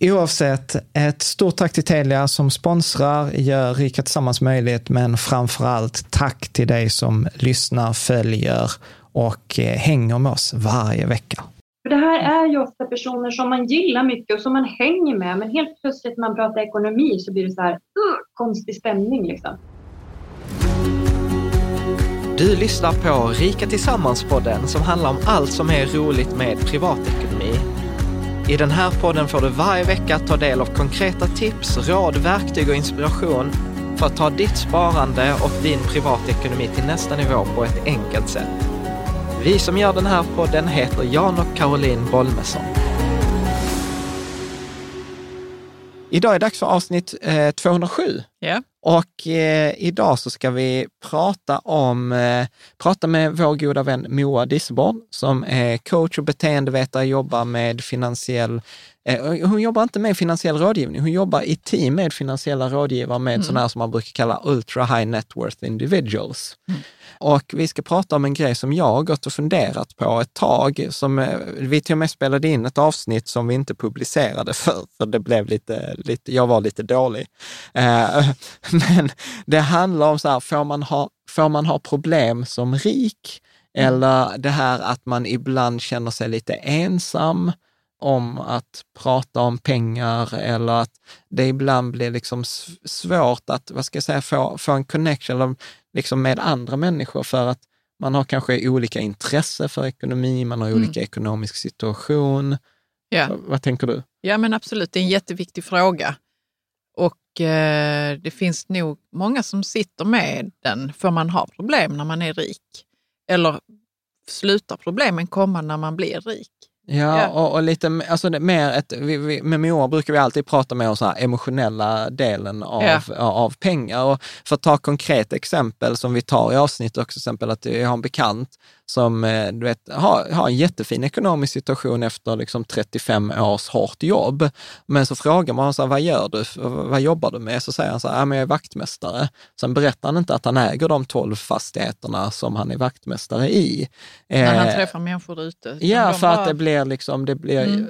Oavsett, ett stort tack till Telia som sponsrar, gör Rika Tillsammans möjligt, men framförallt tack till dig som lyssnar, följer och hänger med oss varje vecka. För det här är ju ofta personer som man gillar mycket och som man hänger med, men helt plötsligt när man pratar ekonomi så blir det så här konstig stämning liksom. Du lyssnar på Rika Tillsammans-podden som handlar om allt som är roligt med privatekonomi. I den här podden får du varje vecka ta del av konkreta tips, råd, verktyg och inspiration för att ta ditt sparande och din privatekonomi till nästa nivå på ett enkelt sätt. Vi som gör den här podden heter Jan och Caroline Bolmesson. Idag är det dags för avsnitt 207. Yeah. Och idag så ska vi prata med vår goda vän Moa Diseborn som är coach och beteendevetare, jobbar med finansiell, hon jobbar inte med finansiell rådgivning, hon jobbar i team med finansiella rådgivare med sådana här som man brukar kalla ultra high net worth individuals. Mm. Och vi ska prata om en grej som jag har gått och funderat på ett tag, som vi till och med spelade in ett avsnitt som vi inte publicerade för det blev lite jag var lite dålig. Men det handlar om så här, får man ha problem som rik, eller det här att man ibland känner sig lite ensam om att prata om pengar, eller att det ibland blir liksom svårt att, vad ska jag säga, få en connection liksom med andra människor för att man har kanske olika intresse för ekonomi, man har olika ekonomisk situation. Yeah. Vad tänker du? Ja, men absolut, det är en jätteviktig fråga. Och det finns nog många som sitter med den, för man har problem när man är rik. Eller slutar problemen komma när man blir rik. Ja. Och lite alltså mer med Moa brukar vi alltid prata med om så här emotionella delen av pengar. Och för att ta konkret exempel som vi tar i avsnitt också, till exempel att jag har en bekant som du vet, har en jättefin ekonomisk situation efter liksom 35 års hårt jobb. Men så frågar man så här, vad gör du? Vad jobbar du med? Så säger han så här, jag är vaktmästare. Sen berättar han inte att han äger de 12 fastigheterna som han är vaktmästare i. När han träffar människor ute. Ja, för att det blir liksom,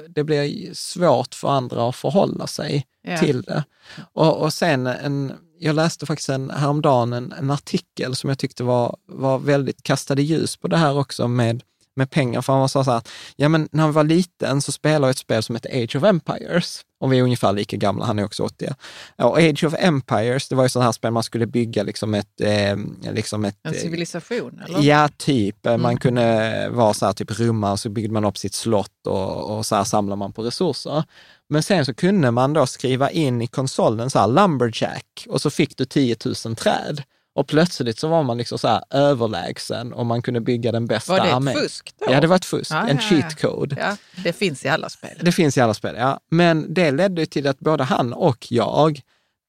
det blir svårt för andra att förhålla sig till det. Och sen jag läste faktiskt häromdagen en artikel som jag tyckte var väldigt, kastade ljus på det här också med pengar. För han sa så här, ja men när han var liten så spelade jag ett spel som heter Age of Empires. Och vi är ungefär lika gamla, han är också 80. Och Age of Empires, det var ju sådana här spel man skulle bygga en civilisation, eller? Ja, typ. Man kunde vara så här typ rummar, så byggde man upp sitt slott och så här samlar man på resurser. Men sen så kunde man då skriva in i konsolen så här lumberjack och så fick du 10 000 träd. Och plötsligt så var man liksom så här överlägsen och man kunde bygga den bästa armén. Var det ett fusk då? Ja, det var ett fusk. En cheat code. Ja, det finns i alla spel. Det finns i alla spel, ja. Men det ledde till att både han och jag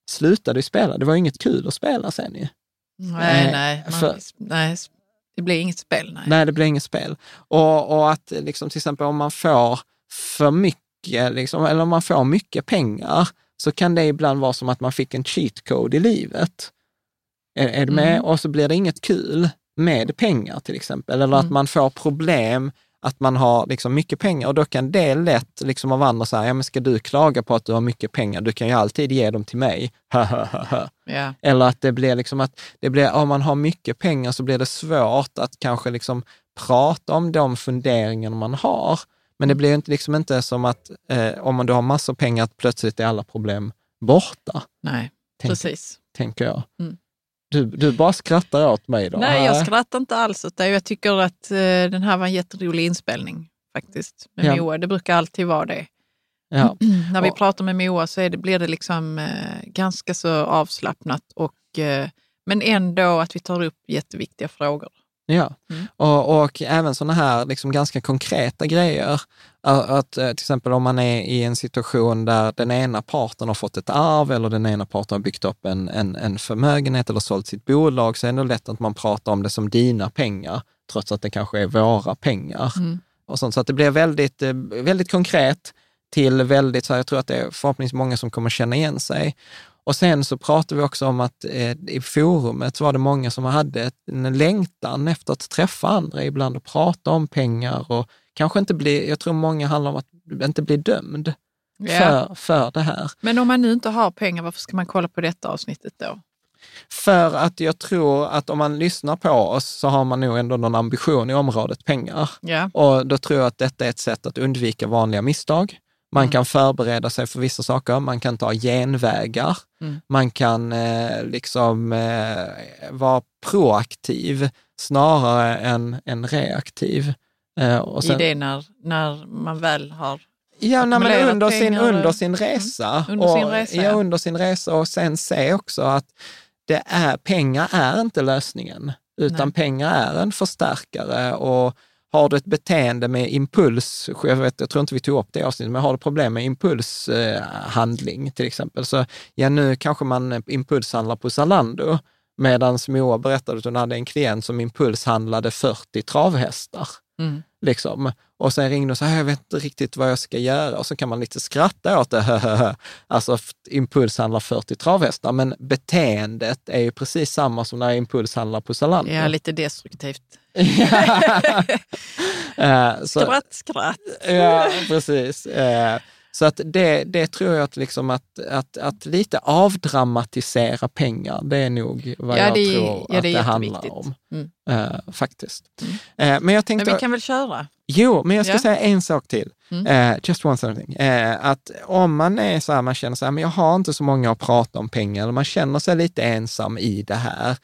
slutade spela. Det var inget kul att spela sen ju. Nej. Det blev inget spel, nej. Nej, det blev inget spel. Och att liksom, till exempel om man får för mycket, liksom, eller om man får mycket pengar, så kan det ibland vara som att man fick en cheat code i livet. Är du med? Och så blir det inget kul med pengar till exempel. Eller att man får problem, att man har liksom mycket pengar. Och då kan det lätt liksom av andra säga, ja men ska du klaga på att du har mycket pengar? Du kan ju alltid ge dem till mig. Yeah. Eller att det blir liksom att, det blir, om man har mycket pengar så blir det svårt att kanske liksom prata om de funderingar man har. Men det blir ju liksom inte som att om du har massor pengar att plötsligt är alla problem borta. Nej, precis. Tänker jag. Mm. Du bara skrattar åt mig idag. Nej, jag skrattar inte alls åt dig. Jag tycker att den här var en jätterolig inspelning faktiskt med Moa. Det brukar alltid vara det. Ja. När vi pratar med Moa så blir det liksom ganska så avslappnat och men ändå att vi tar upp jätteviktiga frågor. Ja, och även sådana här liksom ganska konkreta grejer. Att till exempel om man är i en situation där den ena parten har fått ett arv eller den ena parten har byggt upp en förmögenhet eller sålt sitt bolag, så är det lätt att man pratar om det som dina pengar trots att det kanske är våra pengar. Och sånt, så att det blir väldigt, väldigt konkret till väldigt, så jag tror att det är förhoppningsvis många som kommer känna igen sig. Och sen så pratade vi också om att i forumet så var det många som hade en längtan efter att träffa andra ibland och prata om pengar och kanske inte bli, jag tror många handlar om att inte bli dömd för det här. Men om man nu inte har pengar, varför ska man kolla på detta avsnittet då? För att jag tror att om man lyssnar på oss så har man nog ändå någon ambition i området pengar. Yeah. Och då tror jag att detta är ett sätt att undvika vanliga misstag. Man kan förbereda sig för vissa saker, man kan ta genvägar, man kan vara proaktiv snarare än reaktiv. Och sen, i det när man väl har... Ja, när man är under sin resa och sen se också att pengar är inte lösningen, utan pengar är en förstärkare och... Har du ett beteende med impuls, jag tror inte vi tog upp det avsnittet, men har du problem med impulshandling till exempel, så nu kanske man impulshandlar på Zalando, medan Moa berättade att hon hade en klient som impulshandlade 40 travhästar. Liksom. Och sen ringde och sa, jag vet inte riktigt vad jag ska göra, och så kan man lite skratta åt det, alltså impulshandlar 40 travhästar, men beteendet är ju precis samma som när impulshandlar på Zalando. Ja, lite destruktivt. Skratt. Ja, precis. Så att det tror jag att, liksom att lite avdramatisera pengar, det är nog vad jag tror att det handlar om. Faktiskt. Men vi kan väl köra? Jo, men jag ska säga en sak till. Just one something. Att om man är så här, man känner så här, men jag har inte så många att prata om pengar, eller man känner sig lite ensam i det här,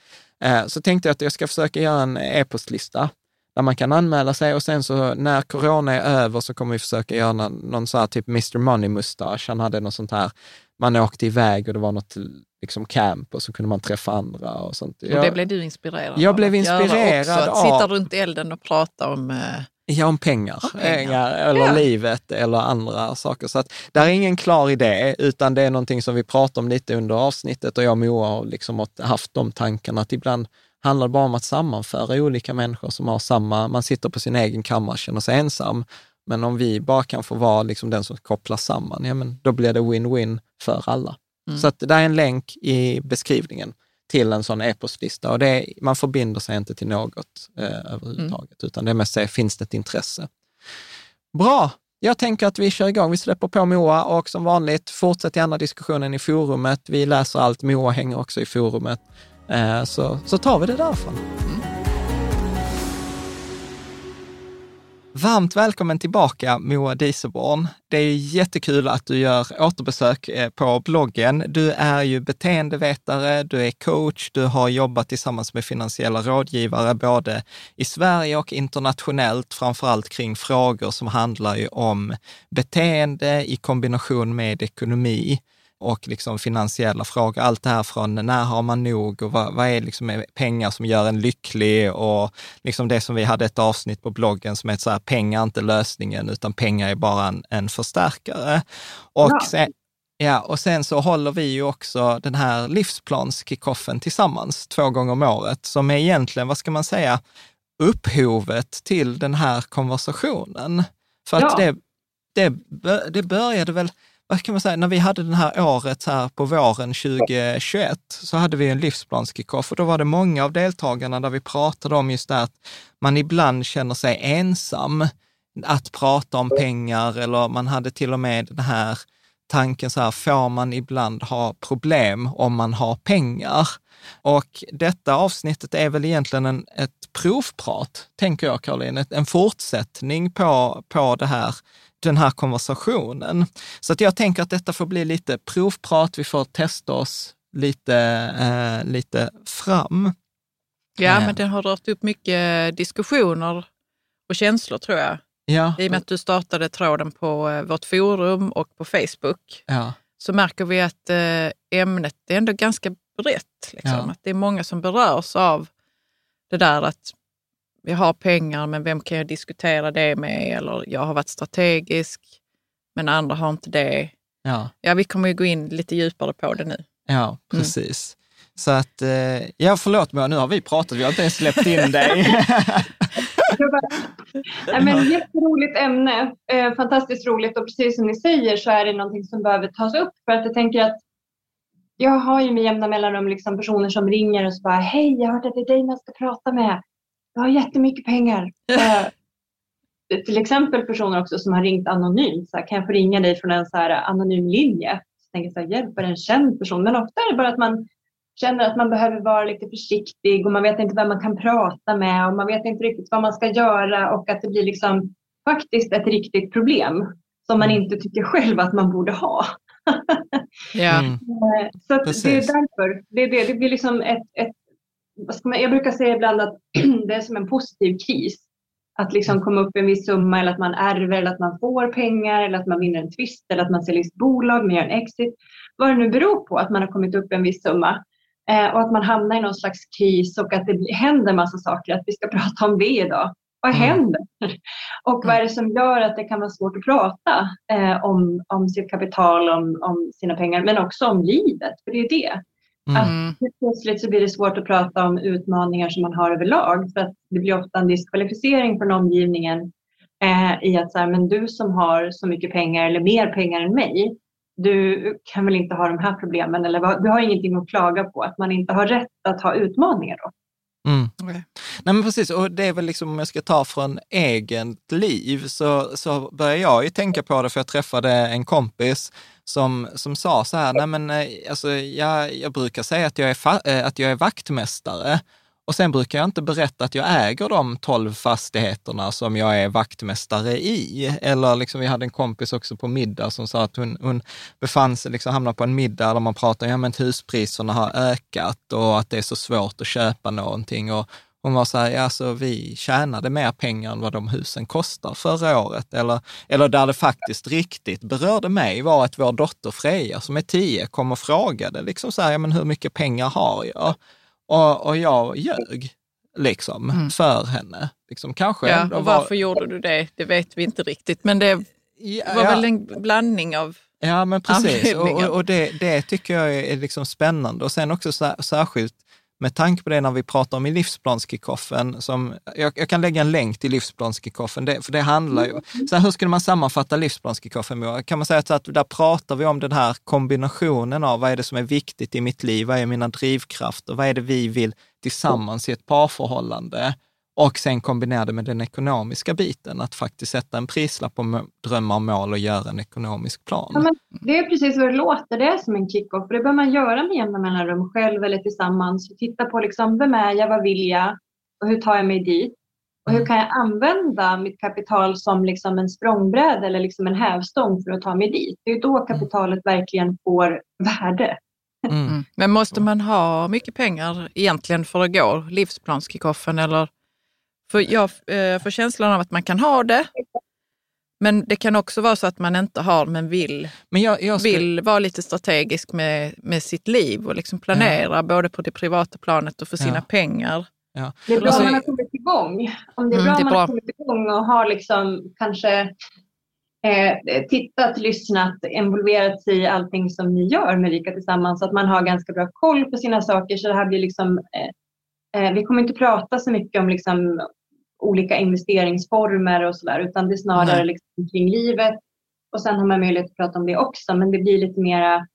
så tänkte jag att jag ska försöka göra en e-postlista där man kan anmäla sig, och sen så när corona är över så kommer vi försöka göra någon så här typ Mr. Money Mustache. Han hade något sånt här, man åkte iväg och det var något liksom camp och så kunde man träffa andra och sånt. Och det blev du inspirerad? Jag blev inspirerad av... Sitta runt elden och prata om... om pengar. Eller livet eller andra saker. Så att det är ingen klar idé, utan det är någonting som vi pratar om lite under avsnittet, och jag och Moa har liksom haft de tankarna att ibland handlar bara om att sammanföra olika människor som har samma, man sitter på sin egen kammare, känner sig ensam, men om vi bara kan få vara liksom den som kopplas samman, ja, men då blir det win-win för alla. Mm. Så att det där är en länk i beskrivningen till en sån e-postlista, och det är, man förbinder sig inte till något överhuvudtaget, utan det mest är, finns det ett intresse? Bra! Jag tänker att vi kör igång, vi släpper på Moa, och som vanligt, fortsätt gärna diskussionen i forumet. Vi läser allt, Moa hänger också i forumet. Så tar vi det därifrån. Mm. Varmt välkommen tillbaka, Moa Diseborn. Det är ju jättekul att du gör återbesök på bloggen. Du är ju beteendevetare, du är coach, du har jobbat tillsammans med finansiella rådgivare både i Sverige och internationellt, framförallt kring frågor som handlar ju om beteende i kombination med ekonomi och liksom finansiella frågor. Allt det här från när har man nog och vad är liksom pengar som gör en lycklig, och liksom det som vi hade ett avsnitt på bloggen som är så här: pengar är inte lösningen, utan pengar är bara en förstärkare. Och sen så håller vi ju också den här livsplanskickoffen tillsammans 2 gånger om året, som är egentligen, vad ska man säga, upphovet till den här konversationen. För att det började väl, vad kan man säga, när vi hade den här året här på våren 2021, så hade vi en livsplanskickoff, och då var det många av deltagarna där vi pratade om just det att man ibland känner sig ensam att prata om pengar, eller man hade till och med den här tanken så här: får man ibland ha problem om man har pengar? Och detta avsnittet är väl egentligen ett provprat, tänker jag, Caroline, en fortsättning på det här, den här konversationen. Så att jag tänker att detta får bli lite provprat, vi får testa oss lite fram. Ja, men den har dragit upp mycket diskussioner och känslor, tror jag. Ja. I och med att du startade tråden på vårt forum och på Facebook, så märker vi att ämnet är ändå ganska brett. Liksom. Ja. Att det är många som berörs av det där att vi har pengar, men vem kan jag diskutera det med? Eller jag har varit strategisk, men andra har inte det. Ja, vi kommer ju gå in lite djupare på det nu. Ja, precis. Mm. Så att, förlåt mig, nu har vi pratat, vi har inte ens släppt in dig. Men jätteroligt ämne, fantastiskt roligt, och precis som ni säger så är det någonting som behöver tas upp, för att jag tänker att jag har ju med jämna mellanrum liksom personer som ringer och så bara: hej, jag hörde att det är dig man ska prata med. Jag har jättemycket pengar. Till exempel personer också som har ringt anonymt. Så här, kan jag få ringa dig från en så här anonym linje? Så tänker jag så här, hjälper en känd person. Men ofta är det bara att man känner att man behöver vara lite försiktig. Och man vet inte vem man kan prata med. Och man vet inte riktigt vad man ska göra. Och att det blir liksom faktiskt ett riktigt problem. Som man inte tycker själv att man borde ha. Ja. Så att det är därför. Det blir liksom ett jag brukar säga ibland att det är som en positiv kris. Att liksom komma upp en viss summa, eller att man ärver, eller att man får pengar, eller att man vinner en tvist, eller att man säljer ett bolag, man gör en exit. Vad det nu beror på att man har kommit upp en viss summa. Och att man hamnar i någon slags kris, och att det händer en massa saker. Att vi ska prata om det idag. Vad händer? Och vad är det som gör att det kan vara svårt att prata om sitt kapital, om sina pengar, men också om livet. För det är det. Att plötsligt så blir det svårt att prata om utmaningar som man har överlag, för att det blir ofta en diskvalificering från omgivningen i att så här, men du som har så mycket pengar eller mer pengar än mig, du kan väl inte ha de här problemen, eller du har ingenting att klaga på, att man inte har rätt att ha utmaningar då. Mm. Okay. Nej, men precis, och det är väl liksom, om jag ska ta från eget liv, så börjar jag ju tänka på det, för jag träffade en kompis som sa så här: nej, men alltså, jag brukar säga att jag är vaktmästare, och sen brukar jag inte berätta att jag äger de 12 fastigheterna som jag är vaktmästare i. Eller liksom, vi hade en kompis också på middag som sa att hon befann sig, liksom hamnade på en middag där man pratar om att huspriserna har ökat och att det är så svårt att köpa någonting. Och hon var så här: ja, så vi tjänade mer pengar än vad de husen kostar förra året. Eller där det faktiskt riktigt berörde mig var att vår dotter Freja som är 10 kom och frågade liksom så här: ja, men hur mycket pengar har jag? Och jag ljög liksom för henne. Liksom, kanske. Ja, och varför gjorde du det? Det vet vi inte riktigt. Men det var väl en blandning av. Ja, men precis. Och det tycker jag är liksom spännande. Och sen också särskilt med tanke på det när vi pratar om i livsplanskickoffen, som jag kan lägga en länk till livsplanskickoffen, för det handlar ju... Så här, hur skulle man sammanfatta livsplanskickoffen? Kan man säga att där pratar vi om den här kombinationen av vad är det som är viktigt i mitt liv, vad är mina drivkrafter, vad är det vi vill tillsammans i ett parförhållande, och sen kombinera det med den ekonomiska biten, att faktiskt sätta en prislapp på drömmar och mål och göra en ekonomisk plan. Ja, men det är precis vad det låter, det är som en kick-off. Det bör man göra med jämna mellanrum, själv eller tillsammans. Titta på liksom, vem är jag, vad vill jag och hur tar jag mig dit? Och hur kan jag använda mitt kapital som liksom en språngbräda eller liksom en hävstång för att ta mig dit? Det är då kapitalet verkligen får värde. Mm. Men måste man ha mycket pengar egentligen för att gå livsplanskickoffen eller? För jag får känslan av att man kan ha det, men det kan också vara så att man inte har men vill, vill vara lite strategisk med sitt liv och liksom planera både på det privata planet och för sina pengar. Ja. Det är bra om man har kommit igång. Om det är bra om man har kommit igång och har liksom kanske tittat, lyssnat, involverat sig i allting som ni gör med Rika tillsammans, så att man har ganska bra koll på sina saker, så det här blir liksom... Vi kommer inte prata så mycket om liksom olika investeringsformer och sådär, utan det är snarare liksom kring livet. Och sen har man möjlighet att prata om det också, men det blir lite mera...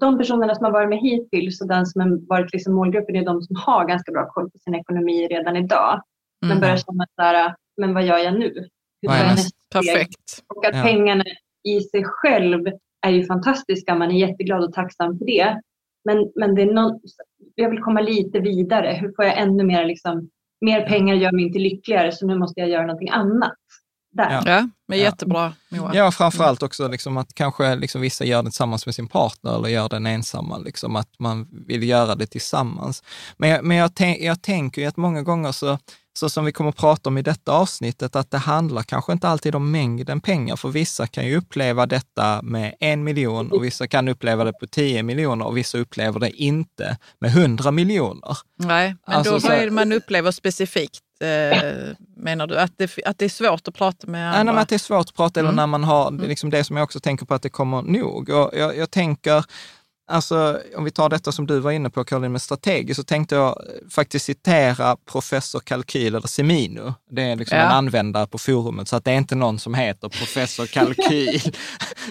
De personerna som har varit med hittills och den som har varit liksom målgruppen är de som har ganska bra koll på sin ekonomi redan idag. Men börjar känna sådär, men vad gör jag nu? Hur tar jag nästa perfekt. Och att pengarna i sig själv är ju fantastiska, man är jätteglad och tacksam för det. Men det är jag vill komma lite vidare. Hur får jag ännu mer, liksom, mer pengar gör mig inte lyckligare, så nu måste jag göra någonting annat. Där. Ja, men jättebra. Moa. Ja, framförallt också liksom, att kanske liksom, vissa gör det tillsammans med sin partner eller gör den ensamma. Liksom, att man vill göra det tillsammans. Men jag tänker ju att många gånger så som vi kommer att prata om i detta avsnittet, att det handlar kanske inte alltid om mängden pengar, för vissa kan ju uppleva detta med 1 miljon och vissa kan uppleva det på 10 miljoner och vissa upplever det inte med 100 miljoner. Nej, men alltså, då vad är det man upplever specifikt? Menar du att det är svårt att prata med andra? Nej, att det är svårt att prata eller när man har liksom det som jag också tänker på att det kommer nog. Och jag tänker... Alltså, om vi tar detta som du var inne på, Caroline, med strategi, så tänkte jag faktiskt citera Professor Kalkyl eller Semino. Det är liksom en användare på forumet, så att det är inte någon som heter Professor Kalkyl.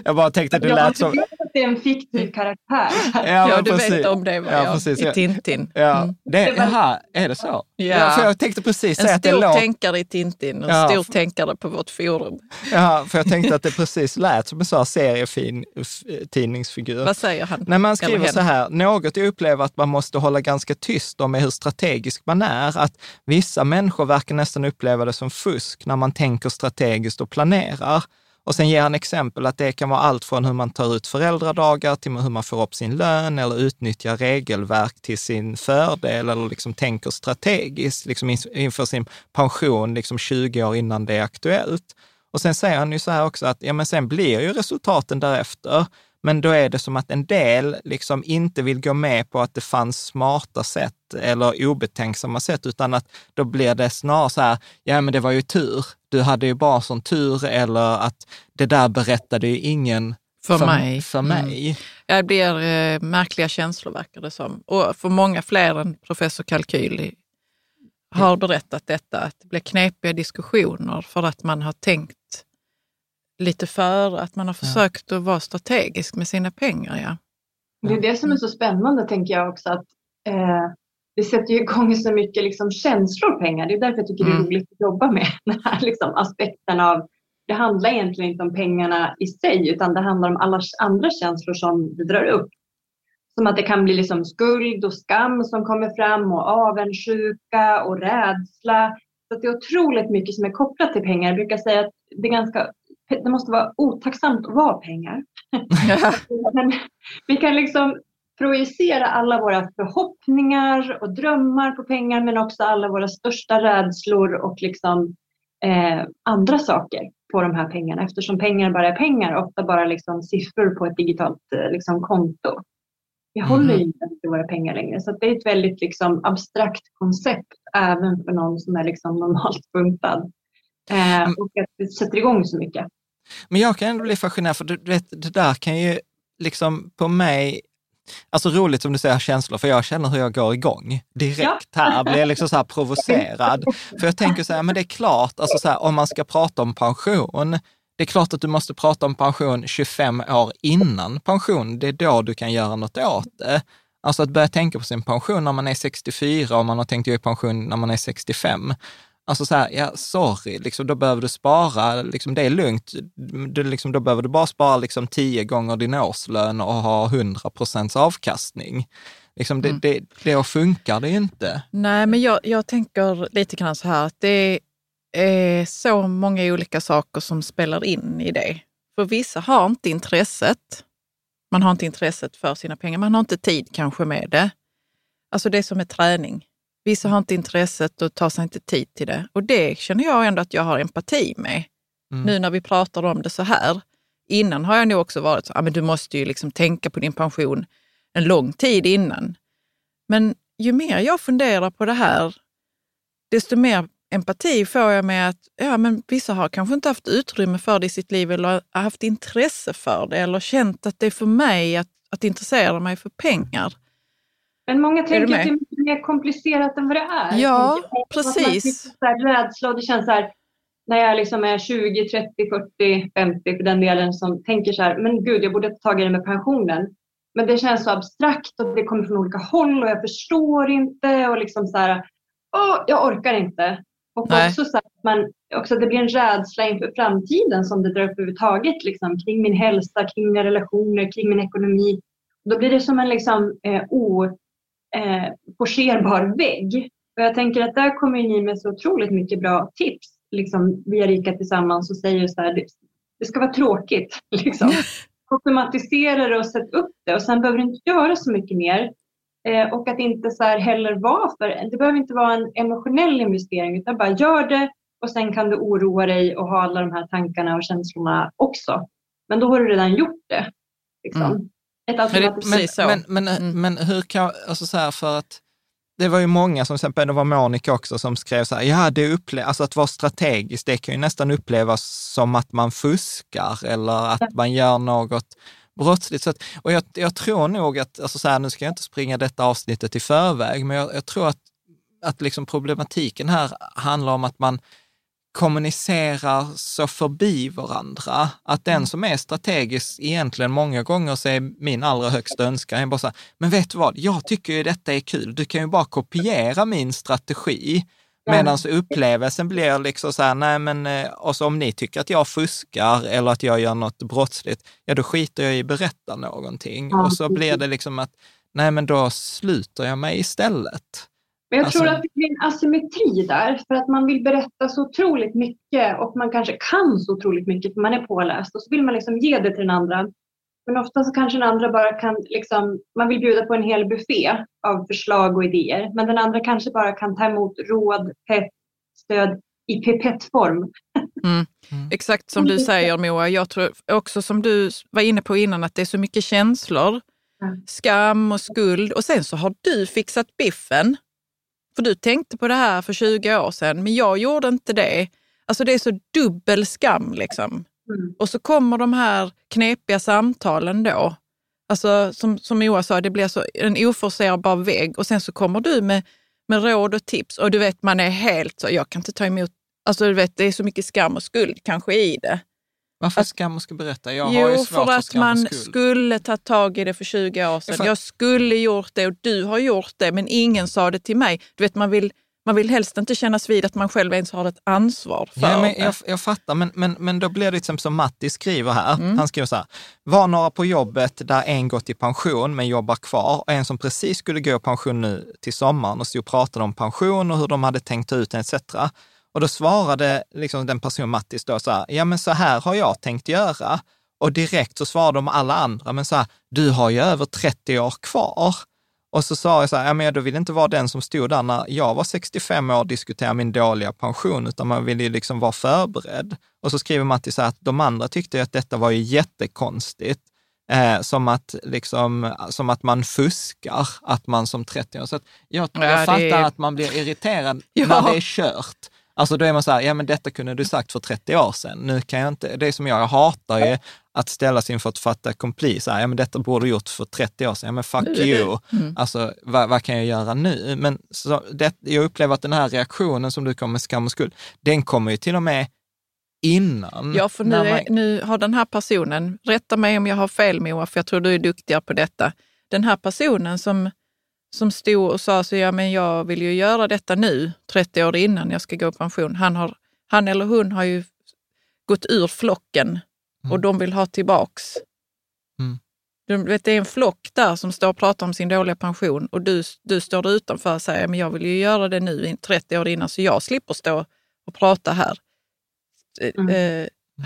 Jag bara tänkte att det lät som... Det är en fiktiv karaktär. Ja, du precis. Vet om det var i Tintin. Ja. Mm. Är det så? Ja, för jag tänkte precis säga att det låter... En stor tänkare i Tintin och en stor tänkare på vårt forum. Ja, för jag tänkte att det precis lät som en sån här seriefin tidningsfigur. Vad säger han? När man skriver så här, något jag upplever att man måste hålla ganska tyst om är hur strategisk man är. Att vissa människor verkar nästan uppleva det som fusk när man tänker strategiskt och planerar. Och sen ger han exempel att det kan vara allt från hur man tar ut föräldradagar till hur man får upp sin lön eller utnyttjar regelverk till sin fördel eller liksom tänker strategiskt liksom inför sin pension liksom 20 år innan det är aktuellt. Och sen säger han ju så här också att ja, men sen blir ju resultaten därefter. Men då är det som att en del liksom inte vill gå med på att det fanns smarta sätt eller obetänksamma sätt, utan att då blir det snarare så här, ja men det var ju tur, du hade ju bara sån tur, eller att det där berättade ju ingen för mig. Det blir märkliga känslor verkar det som. Och för många fler än Professor Kalkyl har berättat detta, att det blir knepiga diskussioner för att man har tänkt lite för att man har försökt att vara strategisk med sina pengar, Det är det som är så spännande, tänker jag också, att det sätter ju igång så mycket liksom känslor pengar. Det är därför jag tycker det är roligt att jobba med den här liksom aspekten av, det handlar egentligen inte om pengarna i sig, utan det handlar om alla andra känslor som vi drar upp. Som att det kan bli liksom skuld och skam som kommer fram, och avundsjuka och rädsla. Så det är otroligt mycket som är kopplat till pengar. Jag brukar säga att det är ganska... Det måste vara otacksamt att vara pengar. Men vi kan liksom projicera alla våra förhoppningar och drömmar på pengar, men också alla våra största rädslor och liksom, andra saker på de här pengarna. Eftersom pengar bara är pengar, ofta bara liksom siffror på ett digitalt liksom, konto. Vi håller ju inte efter våra pengar längre. Så det är ett väldigt liksom, abstrakt koncept även för någon som är liksom, normalt buntad. Och att det sätter igång så mycket. Men jag kan ändå bli fascinerad, för det där kan ju liksom på mig, Alltså roligt som du säger känslor, för jag känner hur jag går igång direkt här, blir jag liksom så här provocerad. För jag tänker så här, men det är klart, alltså så här, om man ska prata om pension, det är klart att du måste prata om pension 25 år innan pension, det är då du kan göra något åt det. Alltså att börja tänka på sin pension när man är 64 och man har tänkt göra pension när man är 65. Alltså så här, ja, sorry, liksom, då behöver du spara, liksom, det är lugnt. Du, liksom, då behöver du bara spara liksom, 10 gånger din årslön och ha 100% avkastning. Liksom, det funkar det inte. Nej, men jag tänker lite grann så här, att det är så många olika saker som spelar in i det. För vissa har inte intresset. Man har inte intresset för sina pengar. Man har inte tid kanske med det. Alltså det är som är träning. Vissa har inte intresset och tar sig inte tid till det. Och det känner jag ändå att jag har empati med. Mm. Nu när vi pratar om det så här. Innan har jag nog också varit så, men du måste ju liksom tänka på din pension en lång tid innan. Men ju mer jag funderar på det här, desto mer empati får jag med att men vissa har kanske inte haft utrymme för det i sitt liv eller haft intresse för det eller känt att det är för mig att intressera mig för pengar. Men många tänker att det är mycket mer komplicerat än vad det är. Ja, precis. Det är så här rädsla och det känns så här, när jag liksom är 20, 30, 40, 50 på den delen som tänker så här, men gud jag borde ta tag i det med pensionen. Men det känns så abstrakt och det kommer från olika håll och jag förstår inte och liksom så här, jag orkar inte. Och också så att det blir en rädsla inför framtiden som det drar upp överhuvudtaget liksom, kring min hälsa, kring mina relationer, kring min ekonomi. Då blir det som en liksom, forcerbar vägg. Och jag tänker att där kommer ni med så otroligt mycket bra tips. Liksom, vi har rikat tillsammans och säger så här, det ska vara tråkigt. Liksom. Automatisera det och sätt upp det. Och sen behöver du inte göra så mycket mer. Och att inte så här heller vara för, det behöver inte vara en emotionell investering utan bara gör det och sen kan du oroa dig och ha alla de här tankarna och känslorna också. Men då har du redan gjort det. Liksom. Mm. Men hur kan, alltså så här för att det var ju många som till exempel, det var Monica också som skrev så här, alltså att vara strategisk, det kan ju nästan upplevas som att man fuskar eller att man gör något brottsligt. Så att, och jag tror nog att, alltså så här, nu ska jag inte springa detta avsnittet i förväg, men jag tror att liksom problematiken här handlar om att man kommunicerar så förbi varandra. Att den som är strategisk egentligen många gånger så är min allra högsta önskan. Jag bara så här, men vet du vad, jag tycker ju detta är kul. Du kan ju bara kopiera min strategi. Medan upplevelsen blir liksom så här, nej men, och så om ni tycker att jag fuskar eller att jag gör något brottsligt, ja då skiter jag i att berätta någonting. Och så blir det liksom att, nej men då slutar jag mig istället. Men jag tror att det blir en asymmetri där, för att man vill berätta så otroligt mycket och man kanske kan så otroligt mycket för man är påläst och så vill man liksom ge det till den andra. Men ofta så kanske den andra bara kan, liksom, man vill bjuda på en hel buffé av förslag och idéer. Men den andra kanske bara kan ta emot råd, pepp, stöd i pipettform. Exakt som du säger Moa, jag tror också som du var inne på innan att det är så mycket känslor, skam och skuld. Och sen så har du fixat biffen, för du tänkte på det här för 20 år sedan, men jag gjorde inte det. Alltså det är så dubbel skam liksom. Och så kommer de här knepiga samtalen då. Alltså som Moa sa, det blir så en oförserbar vägg. Och sen så kommer du med råd och tips. Och du vet, man är helt så, jag kan inte ta emot. Alltså du vet, det är så mycket skam och skuld kanske i det. Varför skam och skuld? Berätta, jag har ju svårt för skam och skuld. Jo, för att man skulle ta tag i det för 20 år sedan. Jag skulle gjort det och du har gjort det, men ingen sa det till mig. Du vet, man vill helst inte kännas vid att man själv ens har ett ansvar för. Ja, men jag fattar, men då blir det liksom som Matti skriver här. Han skriver så här, var några på jobbet där en gått i pension men jobbar kvar och en som precis skulle gå i pension nu till sommaren och så pratade om pension och hur de hade tänkt ut etc. Och då svarade liksom den personen Matti då så här, ja men så här har jag tänkt göra. Och direkt så svarade de alla andra, men så här, du har ju över 30 år kvar. Och så sa jag så här, ja men jag vill inte vara den som stod där när jag var 65 år och diskuterade min dåliga pension, utan man ville ju liksom vara förberedd. Och så skriver Matti så här att de andra tyckte att detta var ju jättekonstigt. Som att man fuskar, att man som 30 år. Så att jag fattar att man blir irriterad när det är kört. Alltså då är man så här, ja men detta kunde du sagt för 30 år sedan. Nu kan jag inte, det som jag hatar är att ställa sig inför att fatta kompli. Så här, ja men detta borde du gjort för 30 år sedan. Ja men fuck you. Mm. Alltså vad kan jag göra nu? Men så, jag upplever att den här reaktionen som du kommer med skam och skuld, den kommer ju till och med innan. Ja, för nu har den här personen, rätta mig om jag har fel Moa, för jag tror du är duktigare på detta. Den här personen som stod och sa så, ja men jag vill ju göra detta nu, 30 år innan jag ska gå i pension. Han eller hon har ju gått ur flocken och de vill ha tillbaks. Mm. Du vet, det är en flock där som står och pratar om sin dåliga pension och du står utanför och säger, men jag vill ju göra det nu 30 år innan så jag slipper stå och prata här.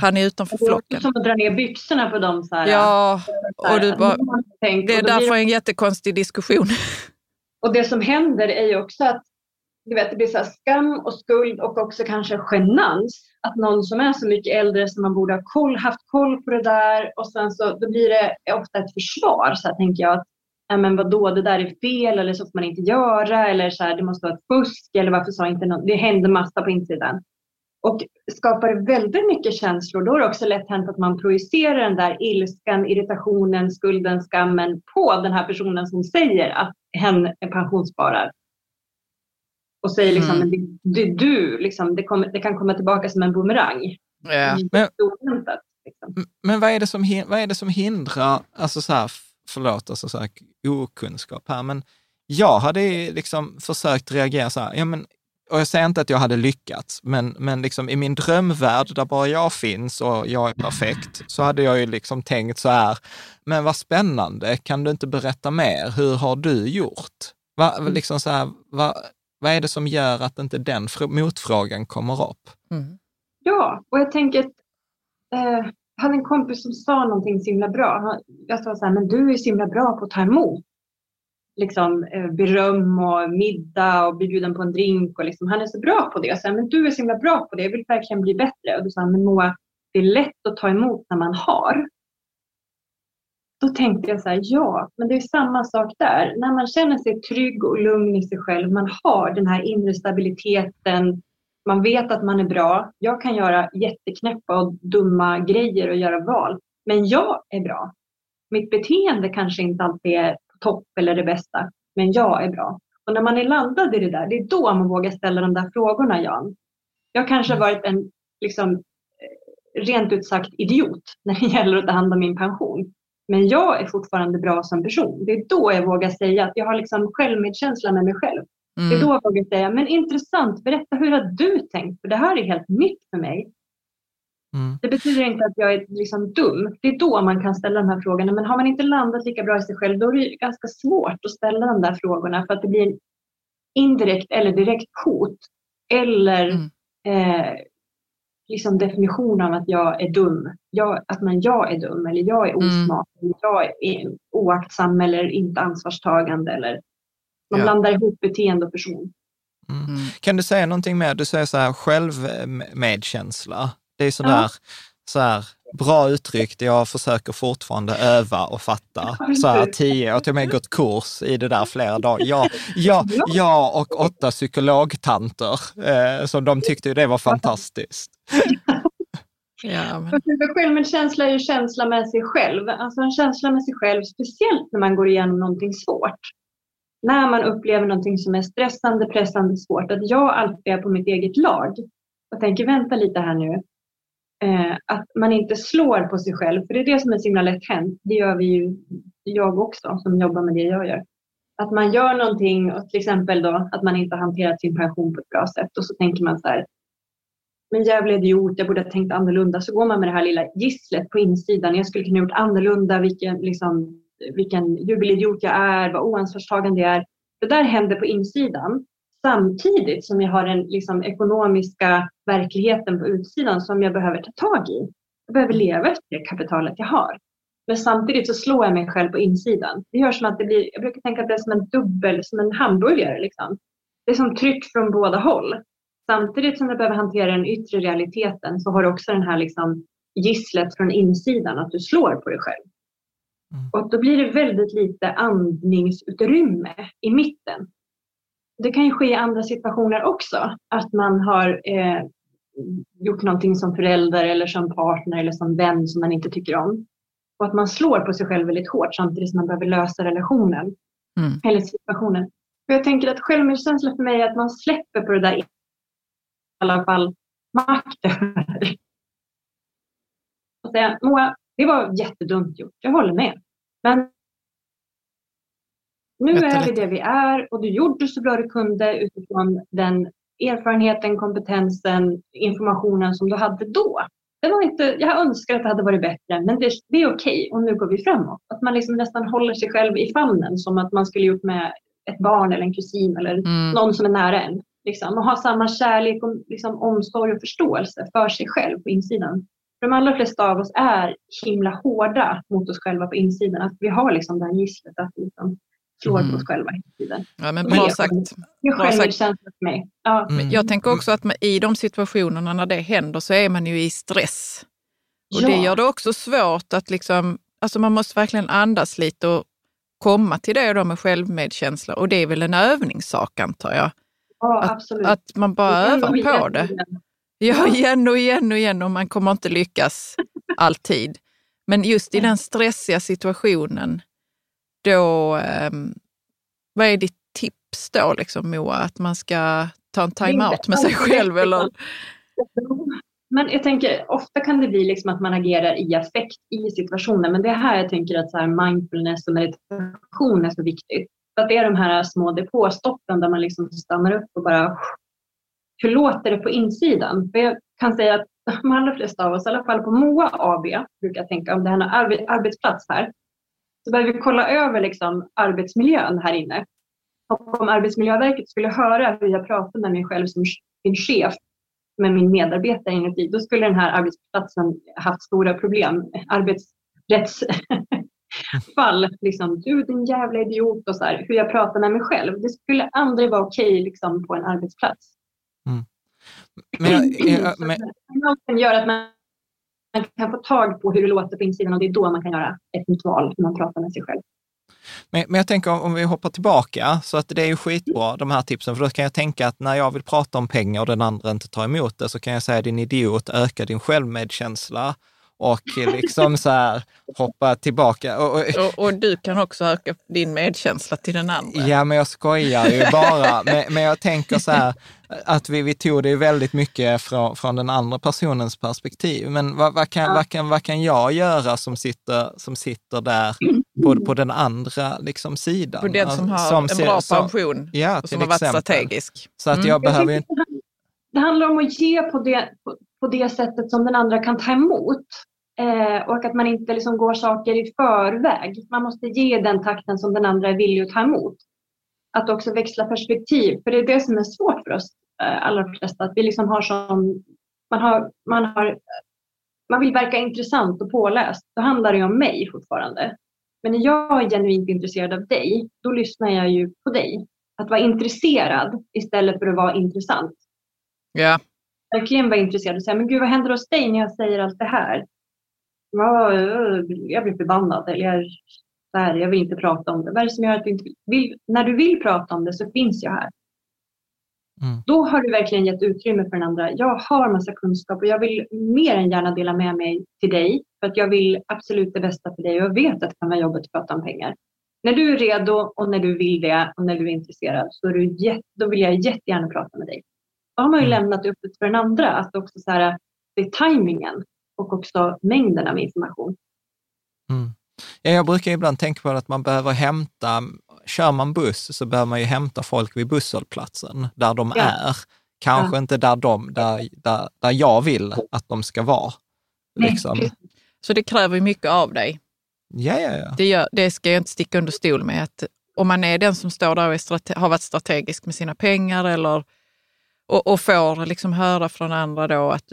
Han är utanför flocken. Det är som att dra ner byxorna på dem så här. Ja, och du bara, det är därför en jättekonstig diskussion. Och det som händer är ju också att du vet, det blir så här skam och skuld och också kanske genans att någon som är så mycket äldre som man borde ha haft koll på det där, och sen så då blir det ofta ett försvar så här, tänker jag, att men vadå, det där är fel eller så får man inte göra eller så här, det måste vara ett fusk eller varför sa inte någon, det händer massa på insidan. Och skapar väldigt mycket känslor. Då är det också lätt hänt att man projicerar den där ilskan, irritationen, skulden, skammen på den här personen som säger att hen är pensionssparar. Och säger liksom, det kan komma tillbaka som en boomerang. Yeah. Men vad är det som hindrar, alltså så här, förlåt, alltså så här, okunskap här, men jag hade liksom försökt reagera så här, ja men, och jag säger inte att jag hade lyckats, men liksom i min drömvärld där bara jag finns och jag är perfekt, så hade jag ju liksom tänkt så här, men vad spännande, kan du inte berätta mer? Hur har du gjort? Liksom så här, vad är det som gör att inte den motfrågan kommer upp? Mm. Ja, och jag tänker att jag hade en kompis som sa någonting så himla bra. Jag sa så här, men du är så himla bra på att ta emot. Liksom beröm och middag och bjuden på en drink och liksom, han är så bra på det. Jag sa, men du är så himla bra på det, jag vill verkligen bli bättre. Och du sa, men Moa, det är lätt att ta emot när man har. Då tänkte jag så här, ja, men det är samma sak där. När man känner sig trygg och lugn i sig själv, man har den här inre stabiliteten, man vet att man är bra. Jag kan göra jätteknäppa och dumma grejer och göra val, men jag är bra. Mitt beteende kanske inte alltid är topp eller det bästa, men jag är bra. Och när man är landad i det där, det är då man vågar ställa de där frågorna, Jan. Jag kanske har varit en liksom, rent ut sagt idiot när det gäller att ta hand om min pension. Men jag är fortfarande bra som person. Det är då jag vågar säga att jag har liksom självmedkänsla med mig själv. Mm. Det är då jag vågar säga, men intressant, berätta hur har du tänkt? För det här är helt nytt för mig. Mm. Det betyder inte att jag är liksom dum. Det är då man kan ställa de här frågorna. Men har man inte landat lika bra i sig själv, då är det ganska svårt att ställa de där frågorna. För att det blir en indirekt eller direkt hot. Eller liksom definition av att jag är dum. Jag är dum eller jag är osmart. Mm. Jag är oaktsam eller inte ansvarstagande. Eller man blandar ihop beteende och person. Mm. Kan du säga någonting mer? Du säger så här, självmedkänsla. Det är så här bra uttryckt. Jag försöker fortfarande öva och fatta. Så här 10, jag har till och med gått kurs i det där flera dagar. Jag och 8 psykologtanter. Så de tyckte ju det var fantastiskt. Ja, men självmedkänsla är ju känsla med sig själv. Alltså en känsla med sig själv, speciellt när man går igenom någonting svårt. När man upplever någonting som är stressande, pressande, svårt. Att jag alltid är på mitt eget lag. Och tänker, vänta lite här nu. Att man inte slår på sig själv. För det är det som är så himla lätt hänt. Det gör vi ju, jag också, som jobbar med det jag gör. Att man gör någonting, och till exempel då, att man inte har hanterat sin pension på ett bra sätt. Och så tänker man så här, men jävla idiot, jag borde ha tänkt annorlunda. Så går man med det här lilla gisslet på insidan. Jag skulle kunna gjort annorlunda, vilken jubelidiot jag är, vad oansvarstagande jag är. Det där händer på insidan. Samtidigt som jag har den liksom, ekonomiska verkligheten på utsidan som jag behöver ta tag i. Jag behöver leva efter det kapitalet jag har. Men samtidigt så slår jag mig själv på insidan. Det gör som att det blir, jag brukar tänka att det är som en dubbel, som en hamburgare. Liksom. Det är som tryck från båda håll. Samtidigt som jag behöver hantera den yttre realiteten så har du också den här liksom, gisslet från insidan att du slår på dig själv. Och då blir det väldigt lite andningsutrymme i mitten. det kan ju ske i andra situationer också. Att man har gjort någonting som förälder eller som partner eller som vän som man inte tycker om. Och att man slår på sig själv väldigt hårt samtidigt som man behöver lösa relationen. Mm. Eller situationen. Och jag tänker att självmedkänsla för mig är att man släpper på det där i alla fall makten. Och säga, Moa, det var jättedumt gjort. Jag håller med. Men nu är vi det vi är och du gjorde så bra du kunde utifrån den erfarenheten, kompetensen, informationen som du hade då. Det var inte, jag önskar att det hade varit bättre, men det är okej och nu går vi framåt. Att man liksom nästan håller sig själv i famnen som att man skulle gjort med ett barn eller en kusin eller någon som är nära en. Liksom. Och ha samma kärlek och liksom, omsorg och förståelse för sig själv på insidan. För de allra flesta av oss är himla hårda mot oss själva på insidan. Att vi har liksom det här gisslet att liksom slår på oss själva hela tiden. Ja, men bra sagt. Mig. Ja. Mm. Jag tänker också att i de situationerna när det händer så är man ju i stress. Och det gör det också svårt att liksom, alltså man måste verkligen andas lite och komma till det då med självmedkänsla. Och det är väl en övningssak antar jag. Ja, att, absolut. Att man bara övar på det. Ja, igen och man kommer inte lyckas alltid. Men just i den stressiga situationen, då, vad är ditt tips då liksom, Moa? Att man ska ta en time-out med sig själv? Eller? Men jag tänker, ofta kan det bli liksom att man agerar i affekt i situationen. Men det är här jag tänker att så här mindfulness och meditation är så viktigt. För att det är de här små depåstoppen där man liksom stannar upp och bara... Hur låter det på insidan? För jag kan säga att de allra flesta av oss, i alla fall på Moa AB, brukar tänka om det här är en arbetsplats här. Så behöver vi kolla över liksom arbetsmiljön här inne. Och om Arbetsmiljöverket skulle höra hur jag pratar med mig själv som min chef, med min medarbetare inuti, då skulle den här arbetsplatsen haft stora problem. Arbetsrättsfall, liksom, du din jävla idiot och så här, hur jag pratar med mig själv. Det skulle aldrig vara okej liksom, på en arbetsplats. Mm. Men det gör att man kan få tag på hur det låter på insidan och det är då man kan göra ett nytt val när man pratar med sig själv. Men jag tänker om vi hoppar tillbaka, så att det är ju skitbra de här tipsen, för då kan jag tänka att när jag vill prata om pengar och den andra inte tar emot det, så kan jag säga din idiot, öka din självmedkänsla och liksom så här hoppa tillbaka. Och du kan också öka din medkänsla till den andra. Ja, men jag skojar ju bara. Men jag tänker så här, att vi tog det väldigt mycket från den andra personens perspektiv. Men vad kan jag göra som sitter där på den andra liksom, sidan? På den som har en bra pension och som har varit strategisk. Så att jag behöver ju... Det handlar om att ge på det sättet som den andra kan ta emot. Och att man inte liksom går saker i förväg. Man måste ge den takten som den andra är villig att ta emot. Att också växla perspektiv. För det är det som är svårt för oss allra flesta. Att vi liksom har sån... Man vill verka intressant och påläst. Då handlar det ju om mig fortfarande. Men när jag är genuint intresserad av dig, då lyssnar jag ju på dig. Att vara intresserad istället för att vara intressant. Ja. Yeah. Verkligen var intresserad och säga, men gud vad händer hos dig när jag säger allt det här? Jag blir förbannad eller jag vill inte prata om det. Vad är det som gör att du inte vill? När du vill prata om det så finns jag här. Mm. Då har du verkligen gett utrymme för den andra. Jag har massa kunskap och jag vill mer än gärna dela med mig till dig. För att jag vill absolut det bästa för dig och jag vet att det kan vara jobbigt att prata om pengar. När du är redo och när du vill det och när du är intresserad så är då vill jag jättegärna prata med dig. Då har man ju lämnat upp det för den andra. Att också så här, det är tajmingen och också mängden av information. Mm. Ja, jag brukar ibland tänka på att man behöver hämta, kör man buss så behöver man ju hämta folk vid busshållplatsen där de är. Kanske inte där jag vill att de ska vara. Liksom. Så det kräver ju mycket av dig. Ja. Det ska jag inte sticka under stol med. Att om man är den som står där och har varit strategisk med sina pengar eller... Och får liksom höra från andra då att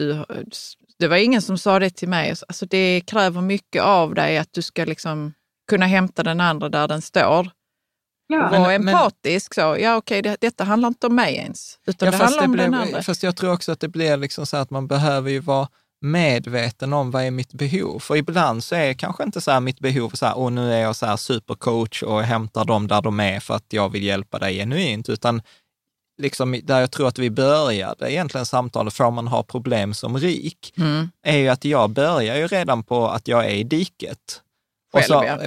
det var ingen som sa det till mig. Alltså det kräver mycket av dig att du ska liksom kunna hämta den andra där den står. Ja, och vara empatisk så. Ja okej, detta handlar inte om mig ens. Utan det handlar om den andra. Fast jag tror också att det blir liksom så att man behöver ju vara medveten om vad är mitt behov. För ibland så är kanske inte så här mitt behov så här, och nu är jag så här supercoach och hämtar dem där de är för att jag vill hjälpa dig genuint. Utan liksom, där jag tror att vi började egentligen samtalet för om man har problem som rik, är ju att jag börjar ju redan på att jag är i diket.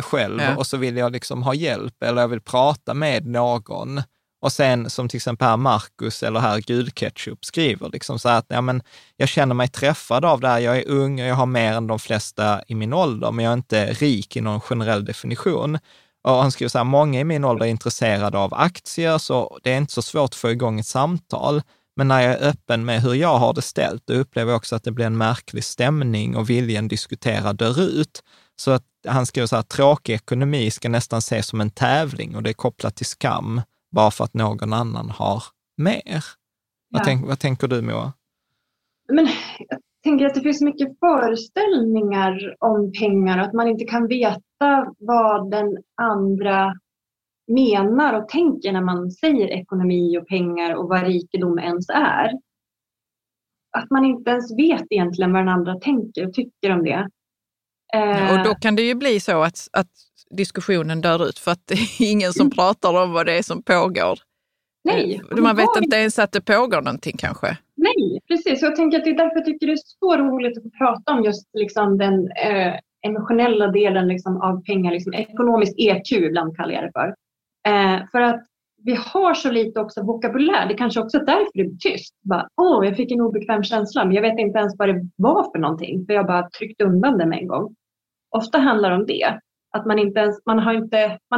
Själv. Och så vill jag liksom ha hjälp eller jag vill prata med någon. Och sen som till exempel här Marcus eller här Gudketchup skriver liksom så här att ja, men jag känner mig träffad av det här. Jag är ung och jag har mer än de flesta i min ålder, men jag är inte rik i någon generell definition. Och han skriver så här, många i min ålder är intresserade av aktier så det är inte så svårt att få igång ett samtal. Men när jag är öppen med hur jag har det ställt, då upplever jag också att det blir en märklig stämning och viljan diskutera dör ut. Så att han skriver så här, tråkig ekonomi ska nästan ses som en tävling och det är kopplat till skam bara för att någon annan har mer. Ja. Vad tänker du, Moa? Men jag tänker att det finns mycket föreställningar om pengar och att man inte kan veta vad den andra menar och tänker när man säger ekonomi och pengar och vad rikedom ens är. Att man inte ens vet egentligen vad den andra tänker och tycker om det. Ja, och då kan det ju bli så att diskussionen dör ut för att det är ingen som pratar om vad det är som pågår. Nej. Man vet inte ens att det pågår någonting kanske. Nej, precis. Jag tänker att det är därför jag tycker det är så roligt att få prata om just liksom den emotionella delen liksom av pengar. Liksom, ekonomisk EQ ibland kallar jag det för. För att vi har så lite också vokabulär. Det kanske också är därför det är tyst. Jag fick en obekväm känsla men jag vet inte ens vad det var för någonting. För jag bara tryckte undan den en gång. Ofta handlar det om det. Att man inte ens, man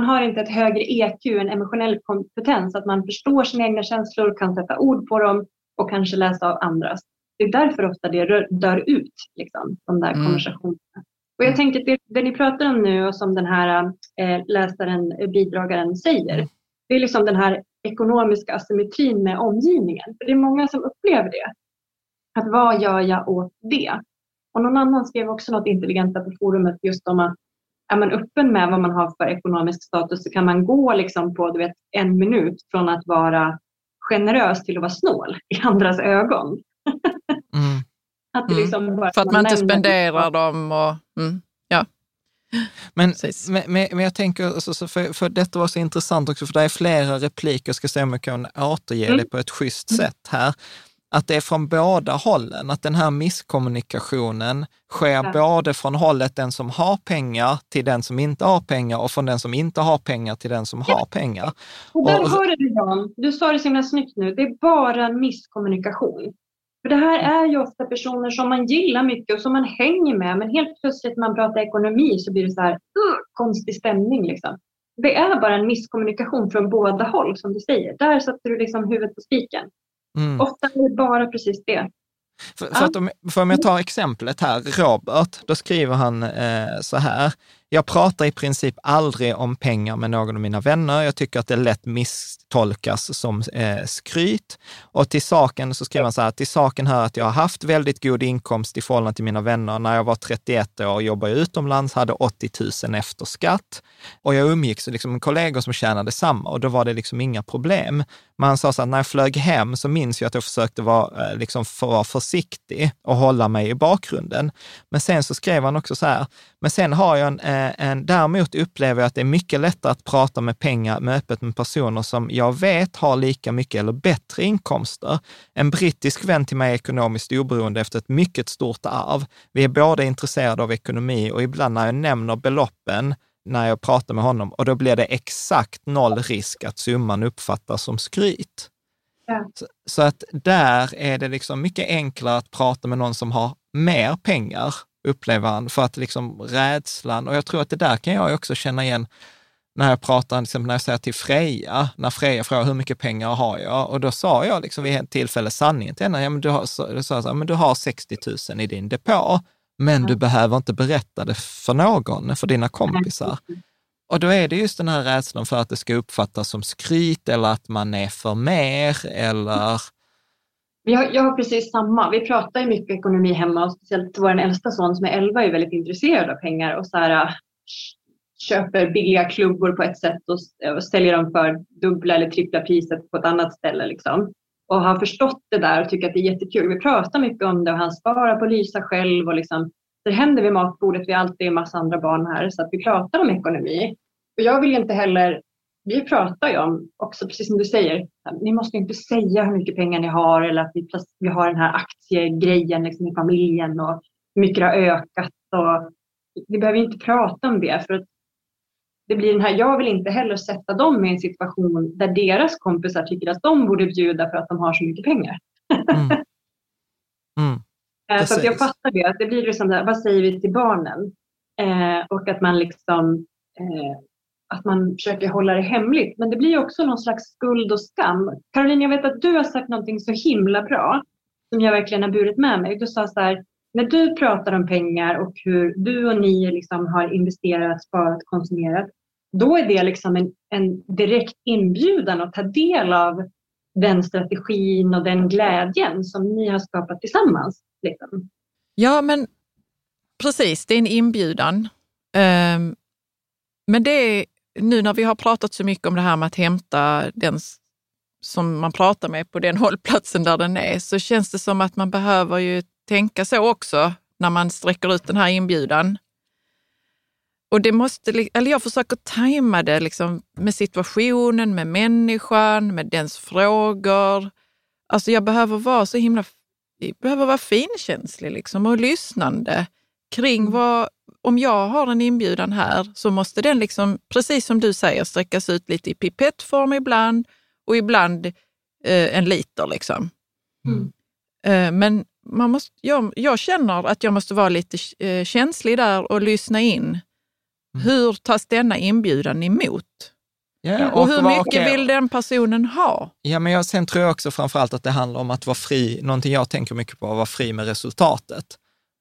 har inte ett högre EQ, en emotionell kompetens. Att man förstår sina egna känslor, kan sätta ord på dem och kanske läsa av andras. Det är därför ofta det dör ut, liksom, de där konversationerna. Och jag tänker att det ni pratar om nu och som den här bidragaren säger. Det är liksom den här ekonomiska asymmetrin med omgivningen. För det är många som upplever det. Att vad gör jag åt det? Och någon annan skrev också något intelligenta på forumet just om att är man öppen med vad man har för ekonomisk status så kan man gå liksom på en minut från att vara generös till att vara snål i andras ögon. Att det liksom bara, för att man inte spenderar dem. Och, ja. Men jag tänker, alltså, för detta var så intressant också, för det är flera repliker, jag ska se om jag kan återge det på ett schysst sätt här. Att det är från båda hållen, att den här misskommunikationen sker både från hållet den som har pengar till den som inte har pengar och från den som inte har pengar till den som har pengar. Och där hörde du, Jan, du sa det så himla snyggt nu, det är bara en misskommunikation. För det här är ju ofta personer som man gillar mycket och som man hänger med, men helt plötsligt när man pratar ekonomi så blir det så här konstig stämning liksom. Det är bara en misskommunikation från båda håll som du säger, där sätter du liksom huvudet på spiken. Ofta är det bara precis det. För om jag tar exemplet här, Robert, då skriver han så här. Jag pratar i princip aldrig om pengar med någon av mina vänner. Jag tycker att det lätt misstolkas som skryt. Och till saken så skriver han så här, till saken här att jag har haft väldigt god inkomst i förhållande till mina vänner. När jag var 31 år och jobbade utomlands hade 80 000 efter skatt. Och jag umgicks liksom med kollegor som tjänade samma och då var det liksom inga problem. Men han sa så här, när jag flög hem så minns jag att jag försökte vara, liksom, för att vara försiktig och hålla mig i bakgrunden. Men sen så skrev han också så här, men sen har jag däremot upplever jag att det är mycket lättare att prata med pengar med öppet med personer som jag vet har lika mycket eller bättre inkomster. En brittisk vän till mig är ekonomiskt oberoende efter ett mycket stort arv. Vi är båda intresserade av ekonomi och ibland när jag nämner beloppen när jag pratar med honom och då blir det exakt noll risk att summan uppfattas som skryt. Ja. Så att där är det liksom mycket enklare att prata med någon som har mer pengar, upplever han, för att liksom rädslan, och jag tror att det där kan jag också känna igen när jag pratar, liksom när jag säger till Freja, när Freja frågar hur mycket pengar har jag, och då sa jag liksom vid ett tillfälle sanningen till henne, ja, men du har 60 000 i din depå, men du behöver inte berätta det för någon, för dina kompisar. Och då är det just den här rädslan för att det ska uppfattas som skryt eller att man är för mer eller... Jag har precis samma. Vi pratar ju mycket ekonomi hemma och speciellt vår äldsta son som är 11 är väldigt intresserad av pengar och så här, köper billiga klubbor på ett sätt och säljer dem för dubbla eller trippla priset på ett annat ställe liksom. Och har förstått det där och tycker att det är jättekul. Vi pratar mycket om det och han sparar på Lysa själv och liksom, det händer vid matbordet, vi är alltid en massa andra barn här så att vi pratar om ekonomi. Och jag vill inte heller, vi pratar ju om också precis som du säger, ni måste inte säga hur mycket pengar ni har eller att vi har den här aktiegrejen liksom i familjen och hur mycket det har ökat. Och vi behöver inte prata om det för att det blir den här, jag vill inte heller sätta dem i en situation där deras kompisar tycker att de borde bjuda för att de har så mycket pengar. Så att jag fattar det, att det blir liksom där, vad säger vi till barnen? Och att man liksom att man försöker hålla det hemligt. Men det blir också någon slags skuld och skam. Caroline, jag vet att du har sagt någonting så himla bra som jag verkligen har burit med mig. Du sa så här, när du pratar om pengar och hur du och ni liksom har investerat, sparat, konsumerat, då är det liksom en direkt inbjudan att ta del av den strategin och den glädjen som ni har skapat tillsammans. Liksom. Ja, men precis, det är en inbjudan. Men det är, nu när vi har pratat så mycket om det här med att hämta den som man pratar med på den hållplatsen där den är, så känns det som att man behöver ju tänka så också när man sträcker ut den här inbjudan. Och det måste, eller jag försöker tajma det liksom med situationen, med människan, med dens frågor. Alltså jag behöver vara så himla, jag behöver vara finkänslig liksom och lyssnande kring vad, om jag har en inbjudan här så måste den liksom, precis som du säger, sträckas ut lite i pipettform ibland och ibland en liter liksom. Mm. Men man måste, jag känner att jag måste vara lite känslig där och lyssna in. Hur tas denna inbjudan emot? Ja, och hur mycket vill den personen ha? Ja, men jag sen tror jag också framförallt att det handlar om att vara fri. Någonting jag tänker mycket på är att vara fri med resultatet.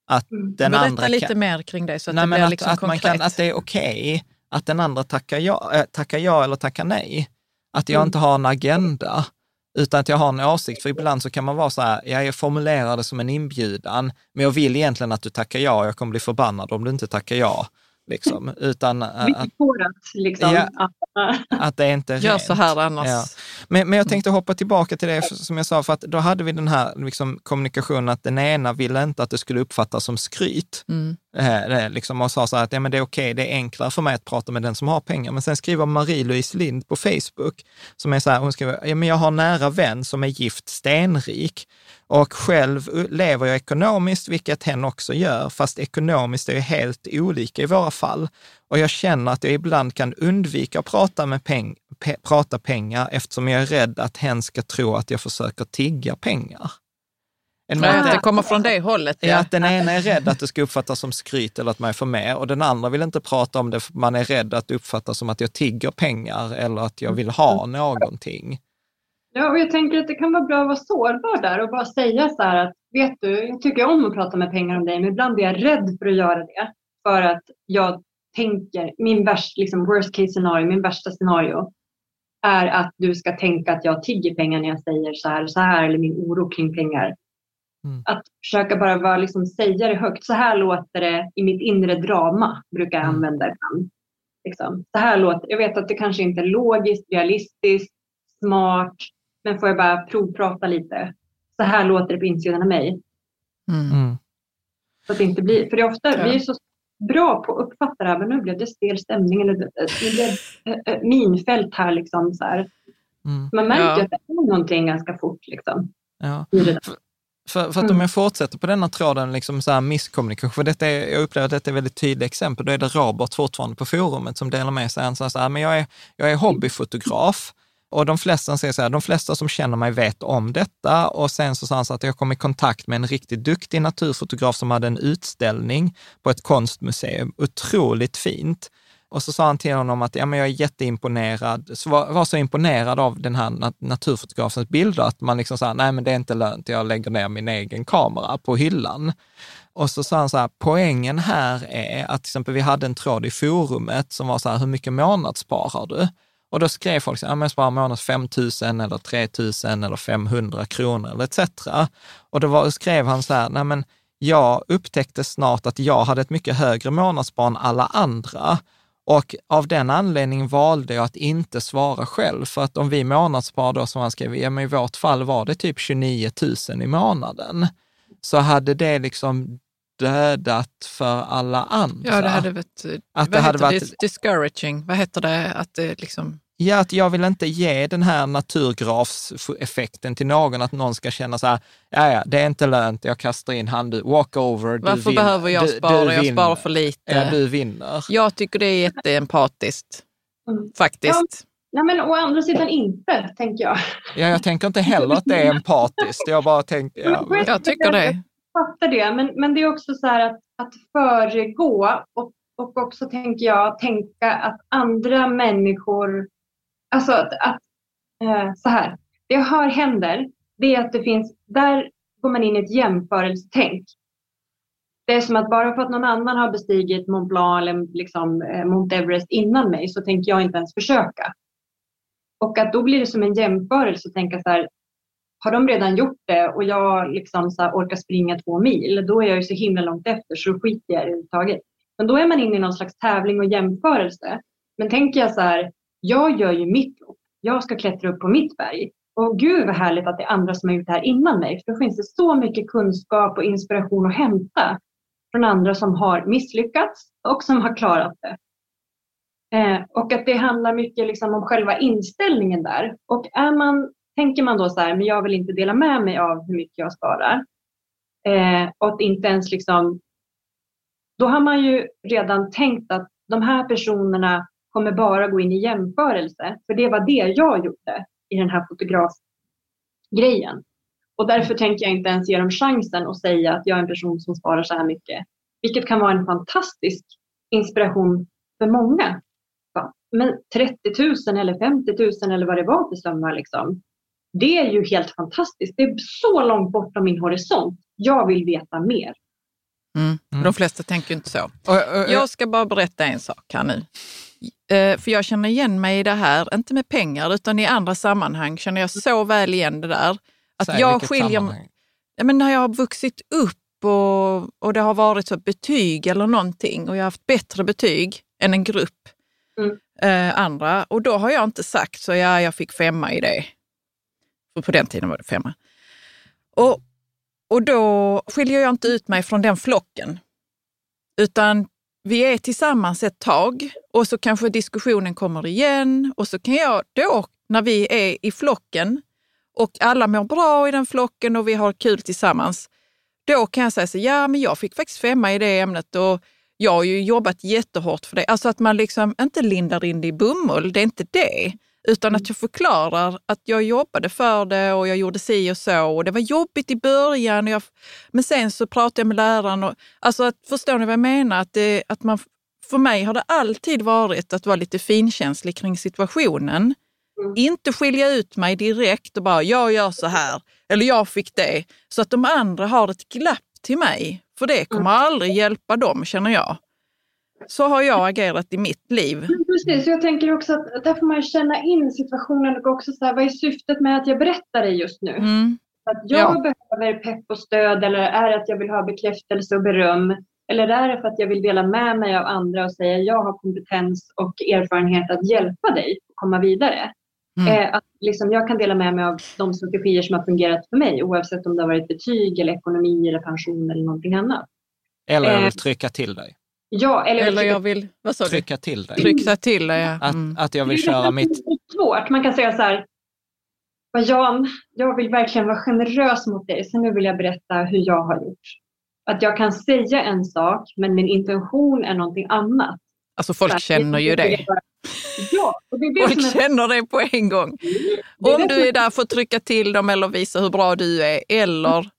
Att den berätta andra lite kan, mer kring det så att nej, det blir att, liksom att konkret. Man kan, att det är okej att den andra tackar ja eller tackar nej. Att jag inte har en agenda utan att jag har en åsikt. För ibland så kan man vara så här, jag formulerar det som en inbjudan men jag vill egentligen att du tackar ja och jag kommer bli förbannad om du inte tackar ja. Liksom, utan att det är inte gör så här annars. Ja. Men jag tänkte hoppa tillbaka till det som jag sa, för att då hade vi den här liksom, kommunikationen att den ena ville inte att det skulle uppfattas som skryt. Liksom, och sa så här att ja, men det är okej, det är enklare för mig att prata med den som har pengar. Men sen skriver Marie-Louise Lind på Facebook som är så här, hon skriver, ja, men jag har en nära vän som är gift stenrik. Och själv lever jag ekonomiskt, vilket hen också gör, fast ekonomiskt är ju helt olika i våra fall. Och jag känner att jag ibland kan undvika att prata pengar eftersom jag är rädd att hen ska tro att jag försöker tigga pengar. Att det kommer från det hållet. Ja. Att den ena är rädd att det ska uppfattas som skryt eller att man får med. Och den andra vill inte prata om det för man är rädd att det uppfattas som att jag tigger pengar eller att jag vill ha någonting. Ja, och jag tänker att det kan vara bra att vara sårbar där och bara säga så här att vet du, jag tycker om att prata med pengar om dig men ibland är jag rädd för att göra det för att jag tänker, min värsta, liksom worst case scenario, min värsta scenario är att du ska tänka att jag tigger pengar när jag säger så här eller min oro kring pengar. Att försöka bara vara, liksom, säga det högt, så här låter det i mitt inre drama, brukar jag använda ibland. Liksom. Så här låter, jag vet att det kanske inte är logiskt, realistiskt, smart. Men får jag bara provprata lite. Så här låter det på insidan av mig. Så att det inte blir. För det är ofta, vi är så bra på att uppfatta det här. Men nu blev det stel stämning. Eller minfält här liksom. Så här. Man märker att det är någonting ganska fort liksom. Ja. För att om jag fortsätter på denna tråden liksom så här misskommunikation, för detta är, jag upplever att detta är ett väldigt tydligt exempel, då är det Robert fortfarande på forumet som delar med sig, han säger så här, men jag är hobbyfotograf. Och de flesta säger så här, de flesta som känner mig vet om detta. Och sen så sa han så att jag kom i kontakt med en riktigt duktig naturfotograf som hade en utställning på ett konstmuseum. Otroligt fint. Och så sa han till honom att ja, men jag är jätteimponerad. Så var så imponerad av den här naturfotografens bilder att man liksom sa, nej men det är inte lönt, jag lägger ner min egen kamera på hyllan. Och så sa han så här, poängen här är att till exempel vi hade en tråd i forumet som var så här, hur mycket månadssparar du? Och då skrev folk så här, jag sparar månads 5 000 eller 3 000 eller 500 kronor eller etc. Och då skrev han så här, nej men jag upptäckte snart att jag hade ett mycket högre månadsspar än alla andra. Och av den anledningen valde jag att inte svara själv. För att om vi månadsspar då, som han skrev, ja, men i vårt fall var det typ 29 000 i månaden. Så hade det liksom dödat för alla andra. Ja, det hade varit discouraging. Vad heter det? Att det liksom... Ja, att jag vill inte ge den här naturgrafseffekten till någon, att någon ska känna så här, ja, det är inte lönt, jag kastar in hand, walk over, du Varför vinner. Behöver jag spara? Du jag sparar för lite. Ja, du vinner. Jag tycker det är jätteempatiskt, faktiskt. Ja. Nej, men å andra sidan inte, tänker jag. Ja, jag tänker inte heller att det är empatiskt. Jag bara tänkte... Ja. Jag tycker det. Jag fattar det, men det är också så här att föregå och också tänker jag tänka att andra människor... Alltså att så här, det jag hör händer, det är att det finns... Där går man in i ett jämförelsetänk. Det är som att bara för att någon annan har bestigit Mont Blanc eller liksom Mount Everest innan mig, så tänker jag inte ens försöka. Och att då blir det som en jämförelse att tänka så här, har de redan gjort det och jag liksom så här orkar springa 2 mil, då är jag ju så himla långt efter så skiter jag överhuvudtaget. Men då är man inne i någon slags tävling och jämförelse. Men tänker jag så här, jag gör ju mitt jobb. Jag ska klättra upp på mitt berg. Och gud vad härligt att det är andra som har gjort det här innan mig. För då finns det så mycket kunskap och inspiration att hämta från andra som har misslyckats och som har klarat det. Och att det handlar mycket liksom om själva inställningen där. Och tänker man då så här, men jag vill inte dela med mig av hur mycket jag sparar. Och att inte ens liksom, då har man ju redan tänkt att de här personerna kommer bara gå in i jämförelse. För det var det jag gjorde i den här fotografgrejen. Och därför tänker jag inte ens ge dem chansen att säga att jag är en person som sparar så här mycket. Vilket kan vara en fantastisk inspiration för många. Men 30 000 eller 50 000 eller vad det var till sömmar liksom. Det är ju helt fantastiskt. Det är så långt bort från min horisont. Jag vill veta mer. De flesta tänker inte så. Jag ska bara berätta en sak här nu. För jag känner igen mig i det här. Inte med pengar utan i andra sammanhang känner jag så väl igen det där. Att jag skiljer... Ja, men när jag har vuxit upp och det har varit så betyg eller någonting och jag har haft bättre betyg än en grupp andra. Och då har jag inte sagt så jag fick 5 i det. För på den tiden var det 5. Och då skiljer jag inte ut mig från den flocken. Utan vi är tillsammans ett tag och så kanske diskussionen kommer igen. Och så kan jag då, när vi är i flocken och alla mår bra i den flocken och vi har kul tillsammans. Då kan jag säga så, ja men jag fick faktiskt 5 i det ämnet och jag har ju jobbat jättehårt för det. Alltså att man liksom inte lindar in det i bomull, det är inte det. Utan att jag förklarar att jag jobbade för det och jag gjorde si och så. Och det var jobbigt i början. Men sen så pratade jag med läraren. Och, alltså att, förstår ni vad jag menar? För mig har det alltid varit att vara lite finkänslig kring situationen. Inte skilja ut mig direkt och bara jag gör så här. Eller jag fick det. Så att de andra har ett glapp till mig. För det kommer aldrig hjälpa dem, känner jag. Så har jag agerat i mitt liv. Precis, jag tänker också att där får man känna in situationen och också så här, vad är syftet med att jag berättar det just nu? Att jag behöver pepp och stöd, eller är det att jag vill ha bekräftelse och beröm? Eller är det för att jag vill dela med mig av andra och säga jag har kompetens och erfarenhet att hjälpa dig att komma vidare? Att liksom jag kan dela med mig av de strategier som har fungerat för mig oavsett om det har varit betyg eller ekonomi eller pension eller någonting annat. Eller jag vill trycka till dig. Ja, eller jag vill trycka till dig. Trycka till dig, ja. Att jag vill köra mitt... Det är svårt. Man kan säga så här, Jan, jag vill verkligen vara generös mot dig. Så nu vill jag berätta hur jag har gjort. Att jag kan säga en sak, men min intention är någonting annat. Alltså folk känner ju dig. Ja, och det är det folk känner dig på en gång. Om du är där för att trycka till dem eller visa hur bra du är. Eller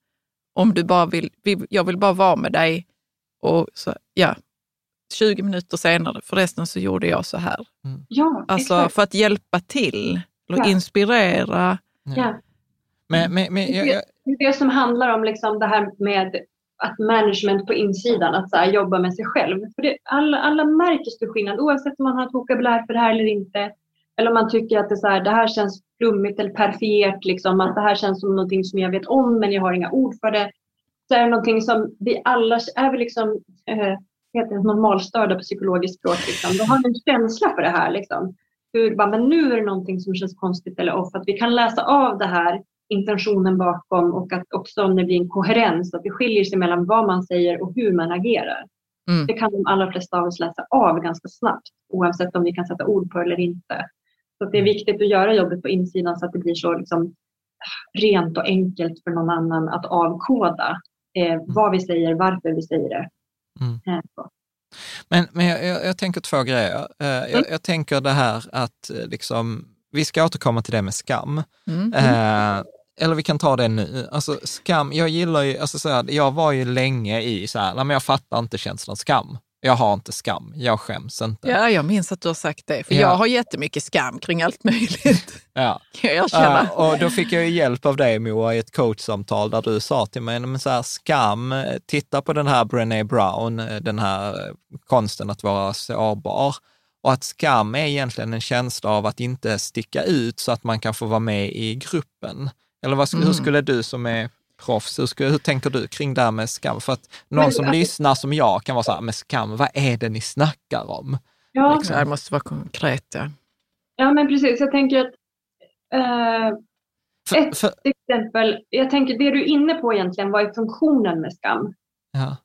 om du bara jag vill bara vara med dig. Och så, ja. 20 minuter senare, förresten så gjorde jag så här. Ja, alltså exakt. För att hjälpa till och inspirera. Ja. Men det är det som handlar om liksom det här med att management på insidan, att så här, jobba med sig själv. För det, alla märker stor skillnad, oavsett om man har ett vokabulär för det här eller inte. Eller om man tycker att det, så här, det här känns flummigt eller perfekt, liksom, att det här känns som någonting som jag vet om men jag har inga ord för det. Så är det någonting som vi alla är väl liksom... heter normalstörda på psykologiskt språk. Liksom. Då har man en känsla för det här. Liksom. Men nu är det någonting som känns konstigt eller off. Att vi kan läsa av det här, intentionen bakom. Och att också om det blir en koherens. Att det skiljer sig mellan vad man säger och hur man agerar. Det kan de allra flesta av oss läsa av ganska snabbt. Oavsett om vi kan sätta ord på eller inte. Så det är viktigt att göra jobbet på insidan så att det blir så liksom rent och enkelt för någon annan att avkoda vad vi säger, varför vi säger det. Mm. Men jag tänker två grejer. Jag tänker det här att liksom, vi ska återkomma till det med skam. Mm. Eller vi kan ta det nu. Alltså skam, jag gillar ju, alltså så här, jag var ju länge i så här, men jag fattar inte känslan skam. Jag har inte skam, jag skäms inte. Ja, jag minns att du har sagt det. För jag har jättemycket skam kring allt möjligt. Ja. Jag känner. Och då fick jag ju hjälp av dig, Moa, i ett coachsamtal där du sa till mig, men så här, skam, titta på den här Brené Brown, den här konsten att vara sårbar. Och att skam är egentligen en känsla av att inte sticka ut så att man kan få vara med i gruppen. Eller vad, hur skulle du som är proffs, hur tänker du kring det här med skam? För att någon som lyssnar som jag kan vara så här, med skam, vad är det ni snackar om? Ja. Liksom, det måste vara konkret. Ja, men precis. Jag tänker att ett exempel, jag tänker det du är inne på egentligen, vad är funktionen med skam? Ja.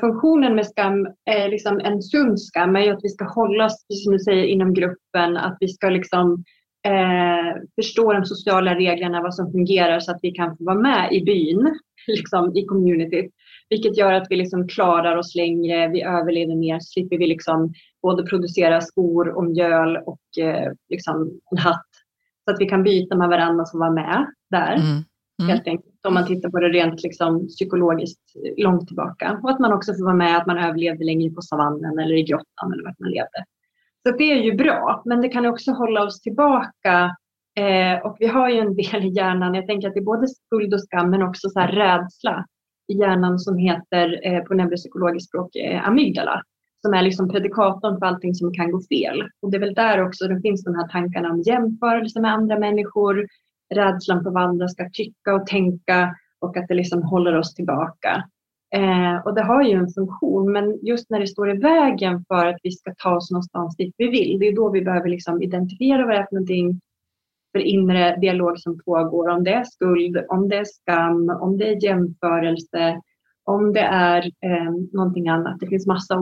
Funktionen med skam är liksom en sund skam, är ju att vi ska hålla oss, som du säger, inom gruppen, att vi ska liksom förstå de sociala reglerna, vad som fungerar så att vi kan få vara med i byn, liksom i communityt, vilket gör att vi liksom klarar oss längre, vi överlever mer, slipper vi liksom både producera skor och mjöl och liksom en hatt, så att vi kan byta med varandra som var med där, helt enkelt, om man tittar på det rent liksom psykologiskt långt tillbaka, och att man också får vara med, att man överlevde längre på savannen eller i grottan eller vart man levde. Så det är ju bra, men det kan också hålla oss tillbaka. Och vi har ju en del i hjärnan, jag tänker att det är både skuld och skam, men också så här rädsla i hjärnan som heter på neuropsykologiskt språk amygdala. Som är liksom predikatorn för allting som kan gå fel. Och det är väl där också det finns de här tankarna om jämförelse med andra människor. Rädslan för vad andra ska tycka och tänka, och att det liksom håller oss tillbaka. Och det har ju en funktion, men just när det står i vägen för att vi ska ta oss någonstans dit vi vill, det är då vi behöver liksom identifiera vad det är för någonting för inre dialog som pågår, om det är skuld, om det är skam, om det är jämförelse, om det är någonting annat. Det finns massa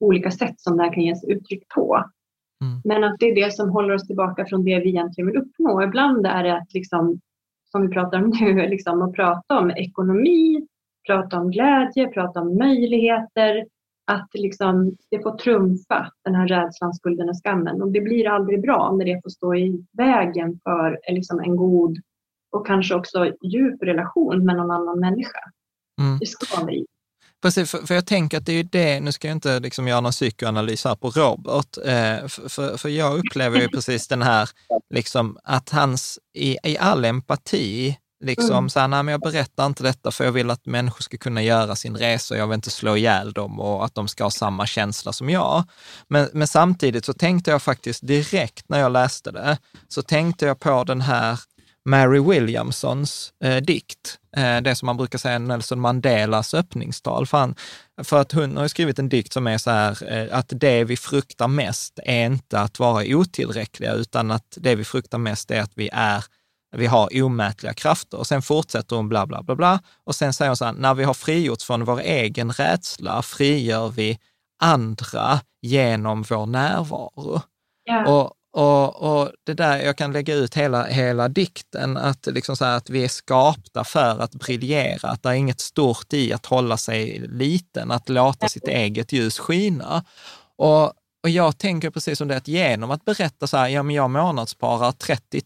olika sätt som det här kan ges uttryck på. Men att det är det som håller oss tillbaka från det vi egentligen vill uppnå. Ibland är det att liksom, som vi pratar om nu, liksom, att prata om ekonomi, prata om glädje, prata om möjligheter. Att liksom, det får trumfa den här rädslan, skulden och skammen. Och det blir aldrig bra när det får stå i vägen för liksom, en god och kanske också djup relation med någon annan människa. Det ska vi. Precis, för jag tänker att det är ju det, nu ska jag inte liksom göra någon psykoanalys här på Robert, för jag upplever ju precis den här, liksom, att hans i all empati, liksom, så här, nej, men jag berättar inte detta för jag vill att människor ska kunna göra sin resa och jag vill inte slå ihjäl dem och att de ska ha samma känsla som jag. Men samtidigt så tänkte jag faktiskt direkt när jag läste det, så tänkte jag på den här Mary Williamsons dikt, det som man brukar säga Nelson Mandelas öppningstal. För att hon har skrivit en dikt som är så här, att det vi fruktar mest är inte att vara otillräckliga, utan att det vi fruktar mest är att vi har omätliga krafter. Och sen fortsätter hon bla bla bla bla, och sen säger hon så här, när vi har frigjorts från vår egen rädsla frigör vi andra genom vår närvaro. Yeah. Och det där, jag kan lägga ut hela dikten, att, liksom så här, att vi är skapta för att briljera, att det är inget stort i att hålla sig liten, att låta sitt eget ljus skina. Och jag tänker precis som det, att genom att berätta så här, ja men jag månadssparar 30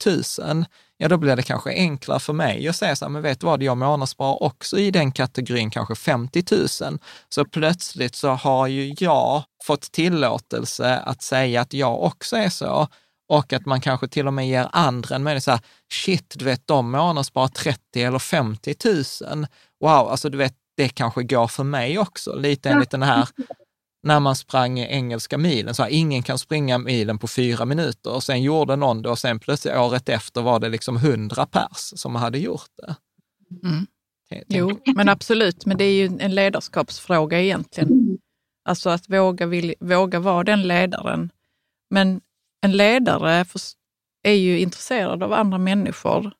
000, ja då blir det kanske enklare för mig att säga så här, men vet du vad, jag månadssparar också i den kategorin kanske 50 000. Så plötsligt så har ju jag fått tillåtelse att säga att jag också är så, och att man kanske till och med ger andra en möjlighet så här, shit du vet, de månadssparar 30 eller 50 000. Wow, alltså du vet, det kanske går för mig också, lite enligt den här... När man sprang engelska milen, så här, ingen kan springa milen på 4 minuter. Och sen gjorde någon det, och sen plötsligt året efter var det liksom 100 pers som hade gjort det. Mm. Jo, men absolut. Men det är ju en ledarskapsfråga egentligen. Alltså att våga vara den ledaren. Men en ledare är ju intresserad av andra människor.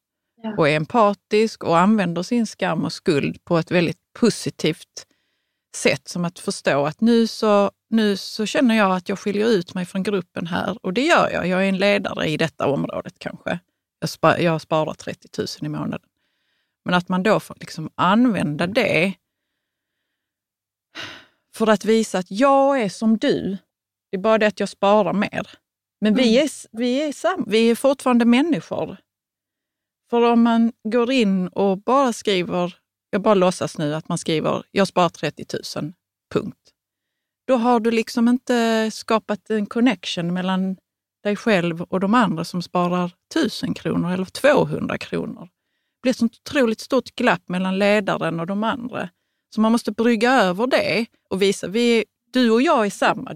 Ja. Och är empatisk och använder sin skam och skuld på ett väldigt positivt sätt som att förstå att nu så känner jag att jag skiljer ut mig från gruppen här. Och det gör jag. Jag är en ledare i detta området kanske. Jag sparar 30 000 i månaden. Men att man då får liksom använda det för att visa att jag är som du. Det är bara det att jag sparar mer. Men vi är fortfarande människor. För om man går in och bara skriver, jag bara låtsas nu att man skriver, jag sparar 30 000, punkt. Då har du liksom inte skapat en connection mellan dig själv och de andra som sparar 1000 kronor eller 200 kronor. Det blir ett sånt otroligt stort glapp mellan ledaren och de andra. Så man måste brygga över det och visa, du och jag är samma,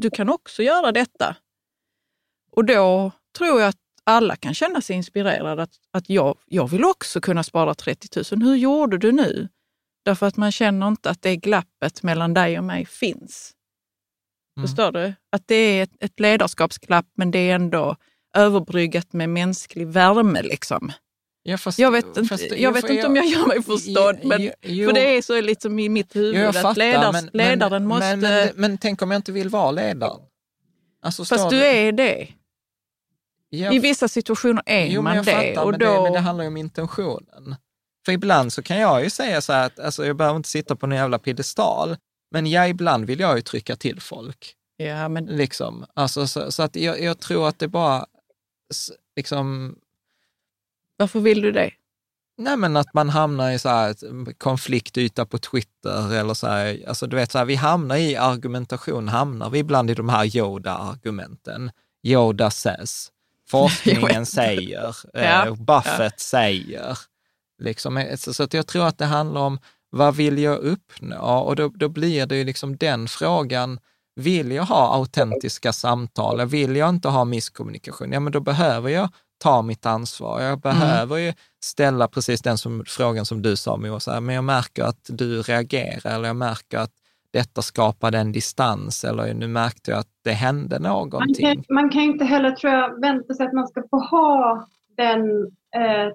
du kan också göra detta. Och då tror jag att alla kan känna sig inspirerade att jag vill också kunna spara 30 000. Hur gjorde du nu? Därför att man känner inte att det glappet mellan dig och mig finns. Mm. Förstår du? Att det är ett ledarskapsglapp, men det är ändå överbryggat med mänsklig värme liksom. Ja, fast, jag vet inte om jag gör mig förstådd, men för det är så liksom i mitt huvud att ledaren måste... Men tänk om jag inte vill vara ledaren? Alltså, fast du är det. Ja, i vissa situationer är man det. Fattar, och då... men det handlar ju om intentionen. För ibland så kan jag ju säga så här att alltså, jag behöver inte sitta på en jävla piedestal, men ibland vill jag ju trycka till folk. Ja, men... liksom. Alltså, så att jag tror att det bara liksom... Varför vill du det? Nej, men att man hamnar i så här konfliktyta på Twitter eller så här, alltså du vet så här, vi hamnar i argumentation, hamnar vi ibland i de här Yoda-argumenten. Yoda says, forskningen säger, Buffett säger. Liksom, så att jag tror att det handlar om, vad vill jag uppnå? Och då blir det ju liksom den frågan, vill jag ha autentiska samtal? Vill jag inte ha misskommunikation? Ja, men då behöver jag ta mitt ansvar. Jag behöver ju ställa precis den frågan som du sa, Moa, så här, men jag märker att du reagerar, eller jag märker att detta skapade en distans, eller nu märkte jag att det hände någonting. Man kan inte heller, tror jag, vänta sig att man ska få ha den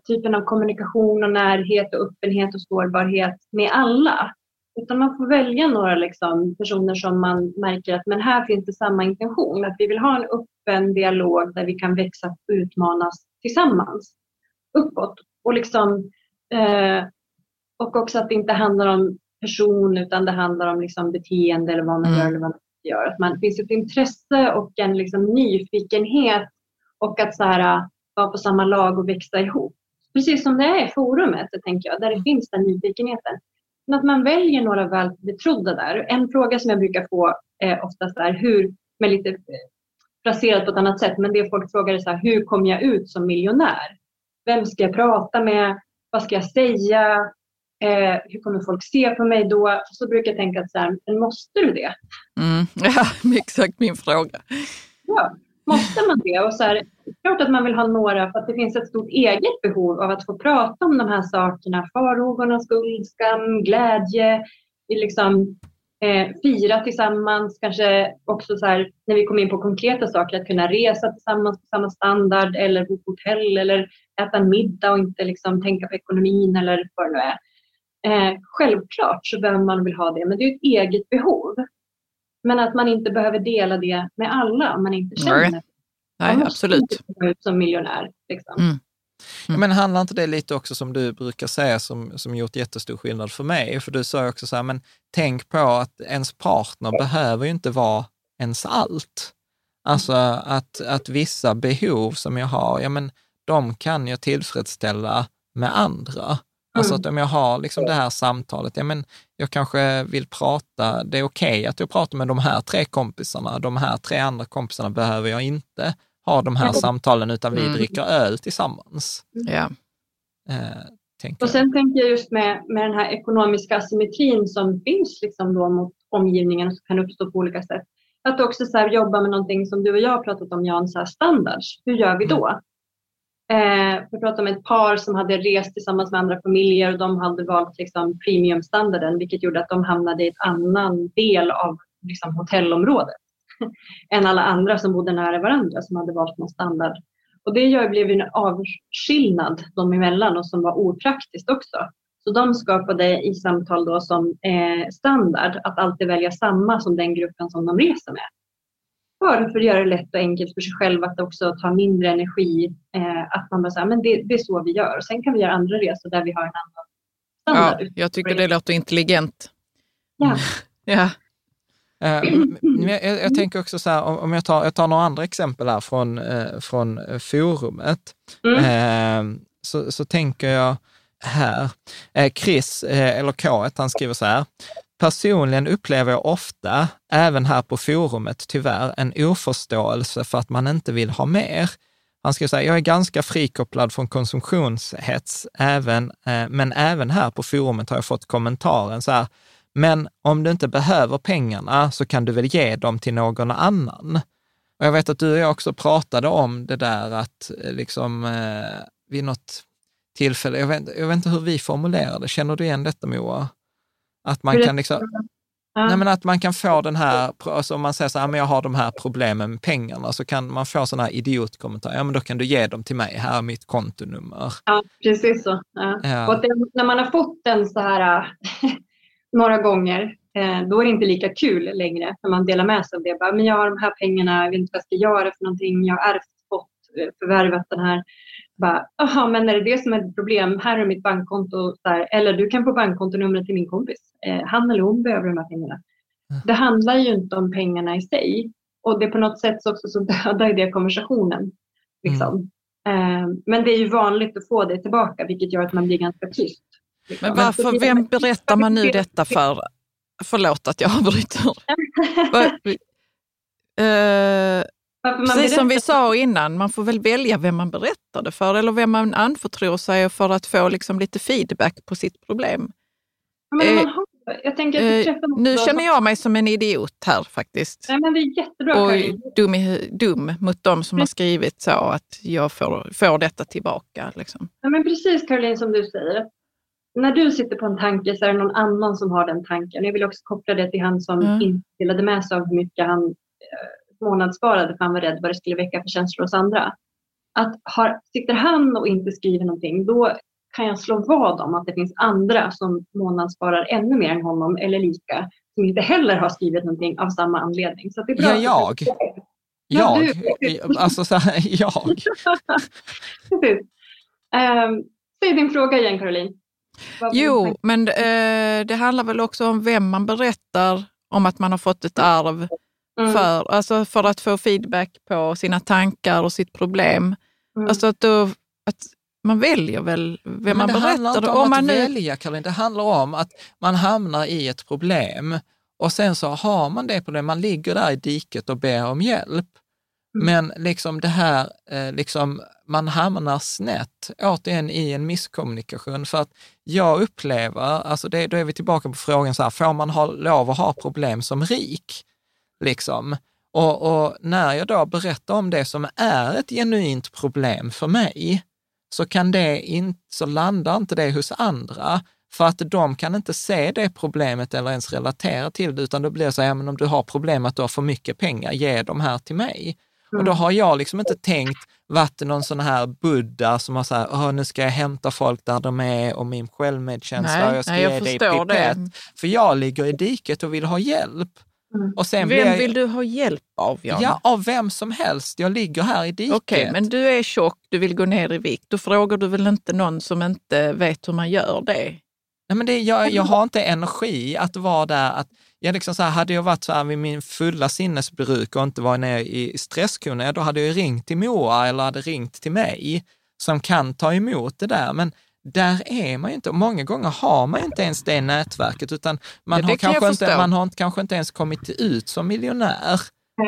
typen av kommunikation och närhet och öppenhet och sårbarhet med alla. Utan man får välja några liksom, personer som man märker att men här finns det samma intention. Att vi vill ha en öppen dialog där vi kan växa och utmanas tillsammans uppåt. Och, liksom, och också att det inte handlar om person utan det handlar om liksom, beteende eller vad man gör eller vad man gör. Att man finns ett intresse och en liksom, nyfikenhet och att så här, vara på samma lag och växa ihop. Precis som det är i forumet, tänker jag, där det finns den nyfikenheten. Men att man väljer några väl betrodda där. En fråga som jag brukar få är oftast där, hur, men lite fraserat på ett annat sätt, men det folk frågar är så här, hur kom jag ut som miljonär? Vem ska jag prata med? Vad ska jag säga? Hur kommer folk se på mig då? Så brukar jag tänka att så här, men måste du det? Ja, exakt min fråga. Ja, måste man det? Och så här, det är klart att man vill ha några för att det finns ett stort eget behov av att få prata om de här sakerna. Farhågorna, skuld, skam, glädje. Vi liksom fira tillsammans. Kanske också så här, när vi kommer in på konkreta saker, att kunna resa tillsammans på samma standard eller bo på hotell eller äta en middag och inte liksom tänka på ekonomin eller vad det nu är. Självklart så behöver man vilja ha det, men det är ett eget behov. Men att man inte behöver dela det med alla om man inte känner det. Nej, absolut. Som miljonär. Liksom. Ja, men handlar inte det lite också som du brukar säga som gjort jättestor skillnad för mig? För du sa också så här, men tänk på att ens partner behöver ju inte vara ens allt. Alltså att vissa behov som jag har, ja men de kan jag tillfredsställa med andra. Alltså att om jag har liksom det här samtalet, ja men jag kanske vill prata, det är okej att jag pratar med de här 3 kompisarna, de här 3 andra kompisarna behöver jag inte ha de här samtalen utan vi dricker öl tillsammans. Ja. Och sen tänker jag just med den här ekonomiska asymmetrin som finns liksom då mot omgivningen som kan uppstå på olika sätt. Att också så här jobba med någonting som du och jag har pratat om, Jan, så här standards. Hur gör vi då? Vi pratade om ett par som hade rest tillsammans med andra familjer och de hade valt liksom premiumstandarden, vilket gjorde att de hamnade i ett annan del av liksom, hotellområdet än alla andra som bodde nära varandra som hade valt någon standard. Och det blev en avskillnad dem emellan och som var opraktiskt också. Så de skapade i samtal då som standard att alltid välja samma som den gruppen som de reser med. För att göra det lätt och enkelt för sig själv att också ta mindre energi. Att man bara säger, men det är så vi gör. Sen kan vi göra andra resor där vi har en annan standard. Ja, jag tycker det låter intelligent. Ja. Ja. Jag tänker också så här, om jag tar några andra exempel här från forumet. Mm. Så tänker jag här. Chris, eller K, han skriver så här. Personligen upplever jag ofta, även här på forumet tyvärr, en oförståelse för att man inte vill ha mer. Han ska säga, jag är ganska frikopplad från konsumtionshets, men även här på forumet har jag fått kommentaren så här, men om du inte behöver pengarna så kan du väl ge dem till någon annan. Och jag vet att du och jag också pratade om det där att liksom vid något tillfälle, jag vet inte hur vi formulerade, känner du igen detta Moa? Att man kan liksom, nej men att man kan få den här, alltså om man säger så här, men jag har de här problemen med pengarna, så kan man få sådana här idiotkommentarer, ja men då kan du ge dem till mig, här är mitt kontonummer. Ja, precis så. Ja. Ja. Och när man har fått den så här några gånger, då är det inte lika kul längre när man delar med sig av det. Bara, men jag har de här pengarna, jag vet inte vad jag ska göra för någonting, jag har förvärvat den här. Jaha, men är det som är ett problem? Här är mitt bankkonto. Där. Eller du kan få bankkontonumret till min kompis. Han eller hon behöver de här pengarna. Mm. Det handlar ju inte om pengarna i sig. Och det är på något sätt också så dödar det konversationen. Liksom. Mm. Men det är ju vanligt att få det tillbaka, vilket gör att man blir ganska tyst. Liksom. Men varför, vem berättar man nu detta för? Förlåt att jag avbryter. Precis som vi sa innan, man får väl välja vem man berättar det för eller vem man anförtror sig för att få liksom lite feedback på sitt problem. Men jag tänker att nu känner jag mig som en idiot här faktiskt. Nej, men det är jättebra. Och dum mot dem som har skrivit så att jag får detta tillbaka. Liksom. Ja, men precis Caroline som du säger. När du sitter på en tanke så är det någon annan som har den tanken. Jag vill också koppla det till han som inte delade med sig av hur mycket han månadssparade för han var rädd vad det skulle väcka för känslor hos andra. Att sitter han och inte skriver någonting, då kan jag slå vad om att det finns andra som månadssparar ännu mer än honom eller lika, som inte heller har skrivit någonting av samma anledning. Så att det är bra. Jag. Säg din fråga igen, Caroline. Jo, men det handlar väl också om vem man berättar om att man har fått ett arv. Mm. För att få feedback på sina tankar och sitt problem. Mm. Alltså att man väljer väl vem man berättar. Det handlar inte om att välja, Caroline. Det handlar om att man hamnar i ett problem. Och sen så har man det problemet. Man ligger där i diket och ber om hjälp. Mm. Men liksom det här, man hamnar snett återigen i en misskommunikation. För att jag upplever, alltså då är vi tillbaka på frågan så här, får man lov att ha problem som rik? Liksom. Och när jag då berättar om det som är ett genuint problem för mig så landar inte det hos andra för att de kan inte se det problemet eller ens relatera till det, utan då blir det så här, men om du har problem att du har för mycket pengar, ge dem här till mig. Och då har jag liksom inte tänkt varit någon sån här Buddha som har så här, nu ska jag hämta folk där de är och min självmedkänsla jag ge dig pipett. För jag ligger i diket och vill ha hjälp. Och sen vem vill du ha hjälp av? Jan? Ja, av vem som helst. Jag ligger här i diket. Okej, men du är tjock, du vill gå ner i vikt. Då frågar du väl inte någon som inte vet hur man gör det? Nej, men jag har inte energi att vara där. Jag liksom så här, hade jag varit så här vid min fulla sinnesbruk och inte varit ner i stresskunder, då hade jag ringt till Moa eller hade ringt till mig som kan ta emot det där. Men där är man ju inte, och många gånger har man inte ens det nätverket, utan man har kanske inte ens kommit ut som miljonär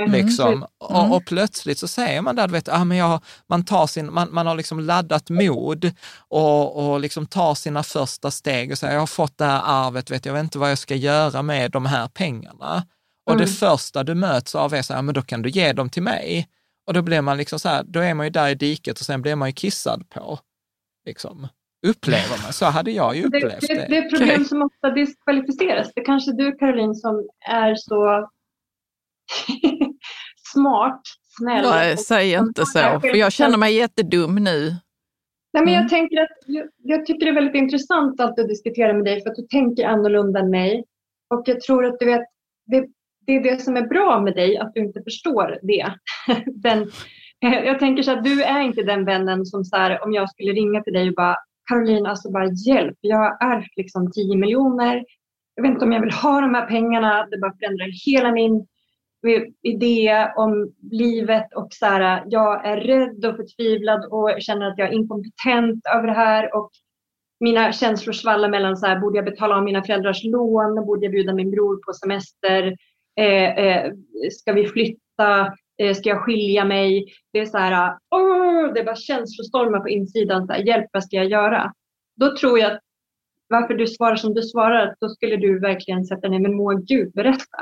liksom. Och plötsligt så säger man där, vet, man har liksom laddat mod och liksom tar sina första steg och säger, jag har fått det här arvet, jag vet inte vad jag ska göra med de här pengarna. Och det första du möts av är så här, men då kan du ge dem till mig. Och då blir man liksom så här, då är man ju där i diket och sen blir man ju kissad på liksom. Upplever man, så hade jag ju upplevt det. Det är problem som ofta diskvalificeras. Det kanske du, Caroline, som är så smart, snäll. Nej, säg inte så. För jag känner mig jättedum nu. Nej, men jag tänker att jag tycker det är väldigt intressant att diskutera med dig, för att du tänker annorlunda än mig. Och jag tror att du vet, det är det som är bra med dig, att du inte förstår det. Jag tänker så att du är inte den vännen som så här, om jag skulle ringa till dig och bara Caroline, alltså bara hjälp, jag har ärvt liksom 10 miljoner. Jag vet inte om jag vill ha de här pengarna. Det bara förändrar hela min idé om livet. Och så här, jag är rädd och förtvivlad och känner att jag är inkompetent över det här. Och mina känslor svallar mellan så här, borde jag betala av mina föräldrars lån? Borde jag bjuda min bror på semester? Ska vi flytta? Ska jag skilja mig? Det är så här, det är bara känslostormar på insidan. Så här, hjälp, vad ska jag göra? Då tror jag att varför du svarar som du svarar, då skulle du verkligen sätta ner, men må Gud berätta.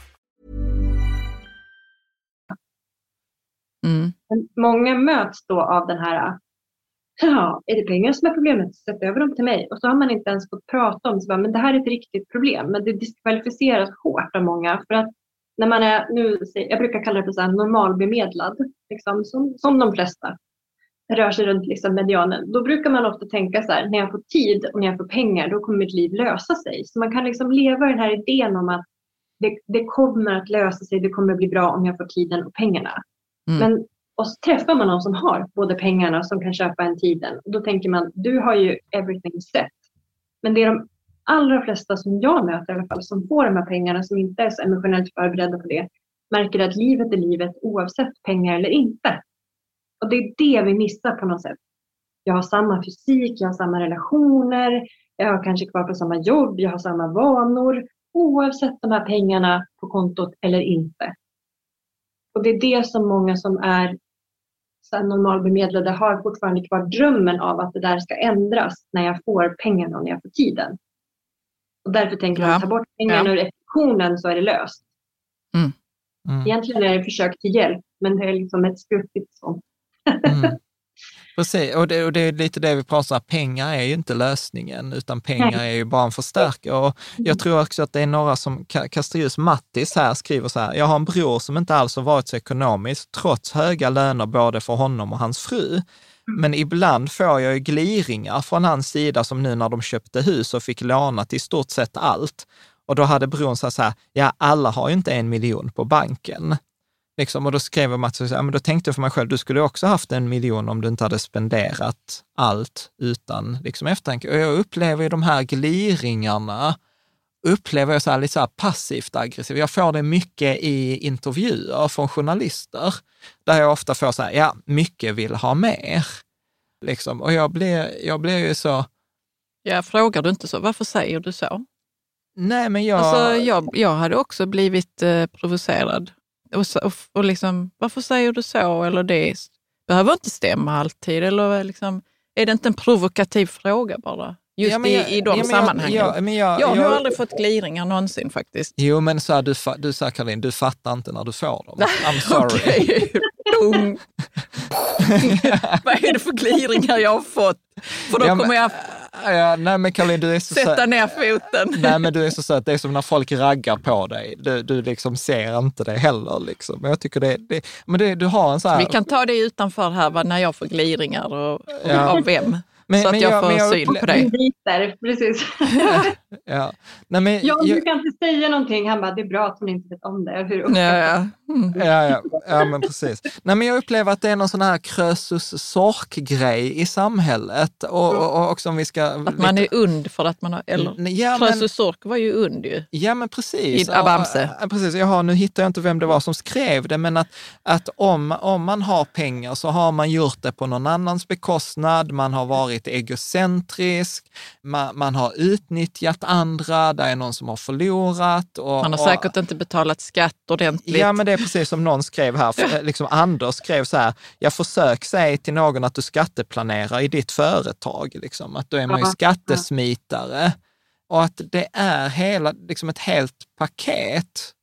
Många möts då av den här... Ja, är det pengar som är problemet? Sätt över dem till mig. Och så har man inte ens fått prata om. Så bara, men det här är ett riktigt problem. Men det diskvalificeras hårt av många. För att när man är, nu, jag brukar kalla det för så här normalbemedlad. Liksom, som de flesta rör sig runt liksom, medianen. Då brukar man ofta tänka så här. När jag får tid och när jag får pengar, då kommer mitt liv lösa sig. Så man kan liksom leva den här idén om att det kommer att lösa sig. Det kommer att bli bra om jag får tiden och pengarna. Men... Och så träffar man någon som har både pengarna som kan köpa en tiden. Och då tänker man, du har ju everything set. Men det är de allra flesta som jag möter i alla fall som får de här pengarna, som inte är så emotionellt förberedda på det, märker att livet är livet oavsett pengar eller inte. Och det är det vi missar på något sätt. Jag har samma fysik, jag har samma relationer, jag har kanske kvar på samma jobb, jag har samma vanor. Oavsett de här pengarna på kontot eller inte. Och det är det som många som är så här normalbemedlade har fortfarande kvar drömmen av att det där ska ändras när jag får pengarna och när jag får tiden. Och därför tänker jag ta bort pengarna ur ekvationen så är det löst. Egentligen är det försök till hjälp, men det är liksom ett skuttigt sånt. Precis, och det är lite det vi pratar om, pengar är ju inte lösningen, utan pengar är ju bara en förstärkare. Och jag tror också att det är några som, Kastrius Mattis här skriver så här, jag har en bror som inte alls har varit så ekonomisk, trots höga löner både för honom och hans fru. Men ibland får jag ju gliringar från hans sida, som nu när de köpte hus och fick låna till i stort sett allt. Och då hade bron så här, ja alla har ju inte 1 miljon på banken. Liksom, och då skrev Mats, ja, men då tänkte jag för mig själv, du skulle också haft 1 miljon om du inte hade spenderat allt utan liksom, eftertanke. Och jag upplever ju de här gliringarna, upplever jag så här, lite så här passivt aggressivt. Jag får det mycket i intervjuer från journalister, där jag ofta får så här, ja, mycket vill ha mer. Liksom, och jag blir ju så... Ja, frågar du inte så? Varför säger du så? Nej, men jag... Alltså, jag hade också blivit provocerad. Och liksom, varför säger du så? Eller det behöver inte stämma alltid. Eller liksom, är det inte en provokativ fråga bara? Just i de sammanhangen. Jag har aldrig fått gliringar någonsin faktiskt. Jo, men så här, du Karin, du fattar inte när du får dem. I'm sorry. pung. Vad är det för gliringar jag har fått? För då kommer jag... Ja, nej men Caroline, du är så sätta ner foten. Nej men du är så söt, det är som när folk raggar på dig. Du liksom ser inte det heller liksom. Men jag tycker det men det, du har en så här... Vi kan ta det utanför här va, när jag får gliringar och av vem. Men, så att jag får syn på dig. Precis. Ja. Nej, men, jag brukar inte säga någonting. Han bara, det är bra att hon inte vet om det. Hur ja, men precis. Nej, men jag upplever att det är någon sån här krösus-sork-grej i samhället. Och också om vi ska... Att man är und för att man har... Eller, ja, krösus-sork var ju und ju. Ja, men precis. I Abamse. Ja, precis. Nu hittar jag inte vem det var som skrev det, men att om man har pengar så har man gjort det på någon annans bekostnad. Man har varit egocentrisk, man har utnyttjat andra, där är någon som har förlorat. Man har säkert inte betalat skatt ordentligt. Ja, men det är precis som någon skrev här, liksom Anders skrev så här, jag försöker säga till någon att du skatteplanerar i ditt företag, liksom, att då är man ju skattesmitare. Och att det är hela, liksom ett helt paket.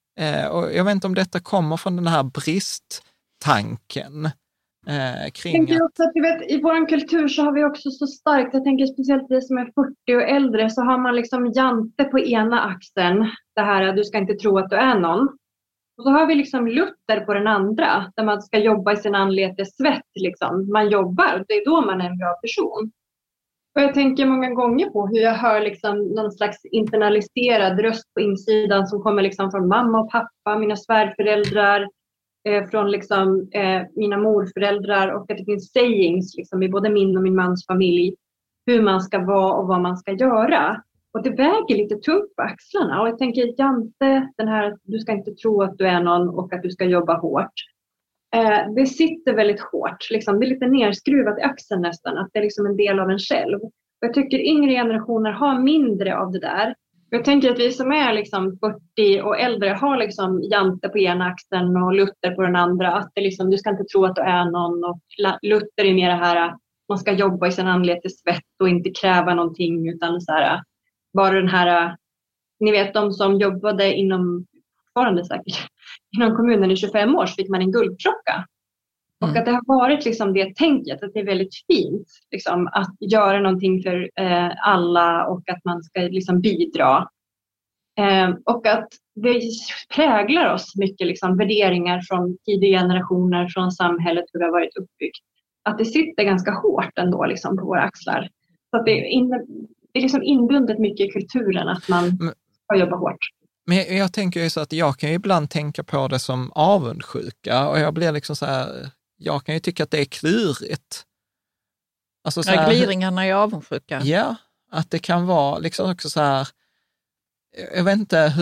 Och jag vet inte om detta kommer från den här bristtanken. Tänker också att, du vet, i vår kultur så har vi också så starkt, jag tänker speciellt vi som är 40 och äldre, så har man liksom Jante på ena axeln, det här att du ska inte tro att du är någon, och så har vi liksom Luther på den andra, där man ska jobba i sin anletes svett liksom. Man jobbar, det är då man är en bra person. Och jag tänker många gånger på hur jag hör liksom någon slags internaliserad röst på insidan som kommer liksom från mamma och pappa, mina svärföräldrar, från liksom, mina morföräldrar, och att det finns sayings liksom, i både min och min mans familj, hur man ska vara och vad man ska göra. Och det väger lite tungt på axlarna. Och jag tänker, Jante, den här att du ska inte tro att du är någon och att du ska jobba hårt. Det sitter väldigt hårt. Liksom. Det är lite nerskruvat i axeln nästan, att det är liksom en del av en själv. Och jag tycker yngre generationer har mindre av det där. Jag tänker att vi som är liksom 40 och äldre har liksom Jante på ena axeln och Luther på den andra. Att det liksom, du ska inte tro att du är någon. Och Luther är mer det här att man ska jobba i sin anletes svett och inte kräva någonting. Utan så här, bara den här, ni vet de som jobbade inom kommunen i 25 år så fick man en guldklocka. Och att det har varit liksom det tänket, att det är väldigt fint liksom, att göra någonting för alla och att man ska liksom bidra. Och att det präglar oss mycket liksom, värderingar från tidiga generationer, från samhället, hur det har varit uppbyggt. Att det sitter ganska hårt ändå liksom, på våra axlar. Så att det är liksom inbundet mycket i kulturen att man ska jobba hårt. Men jag tänker ju så att jag kan ju ibland tänka på det som avundsjuka, och jag blir liksom så här... Jag kan ju tycka att det är klurigt. Alltså så här, gliringarna är avundsjuka. Ja, att det kan vara liksom också så här... Jag vet inte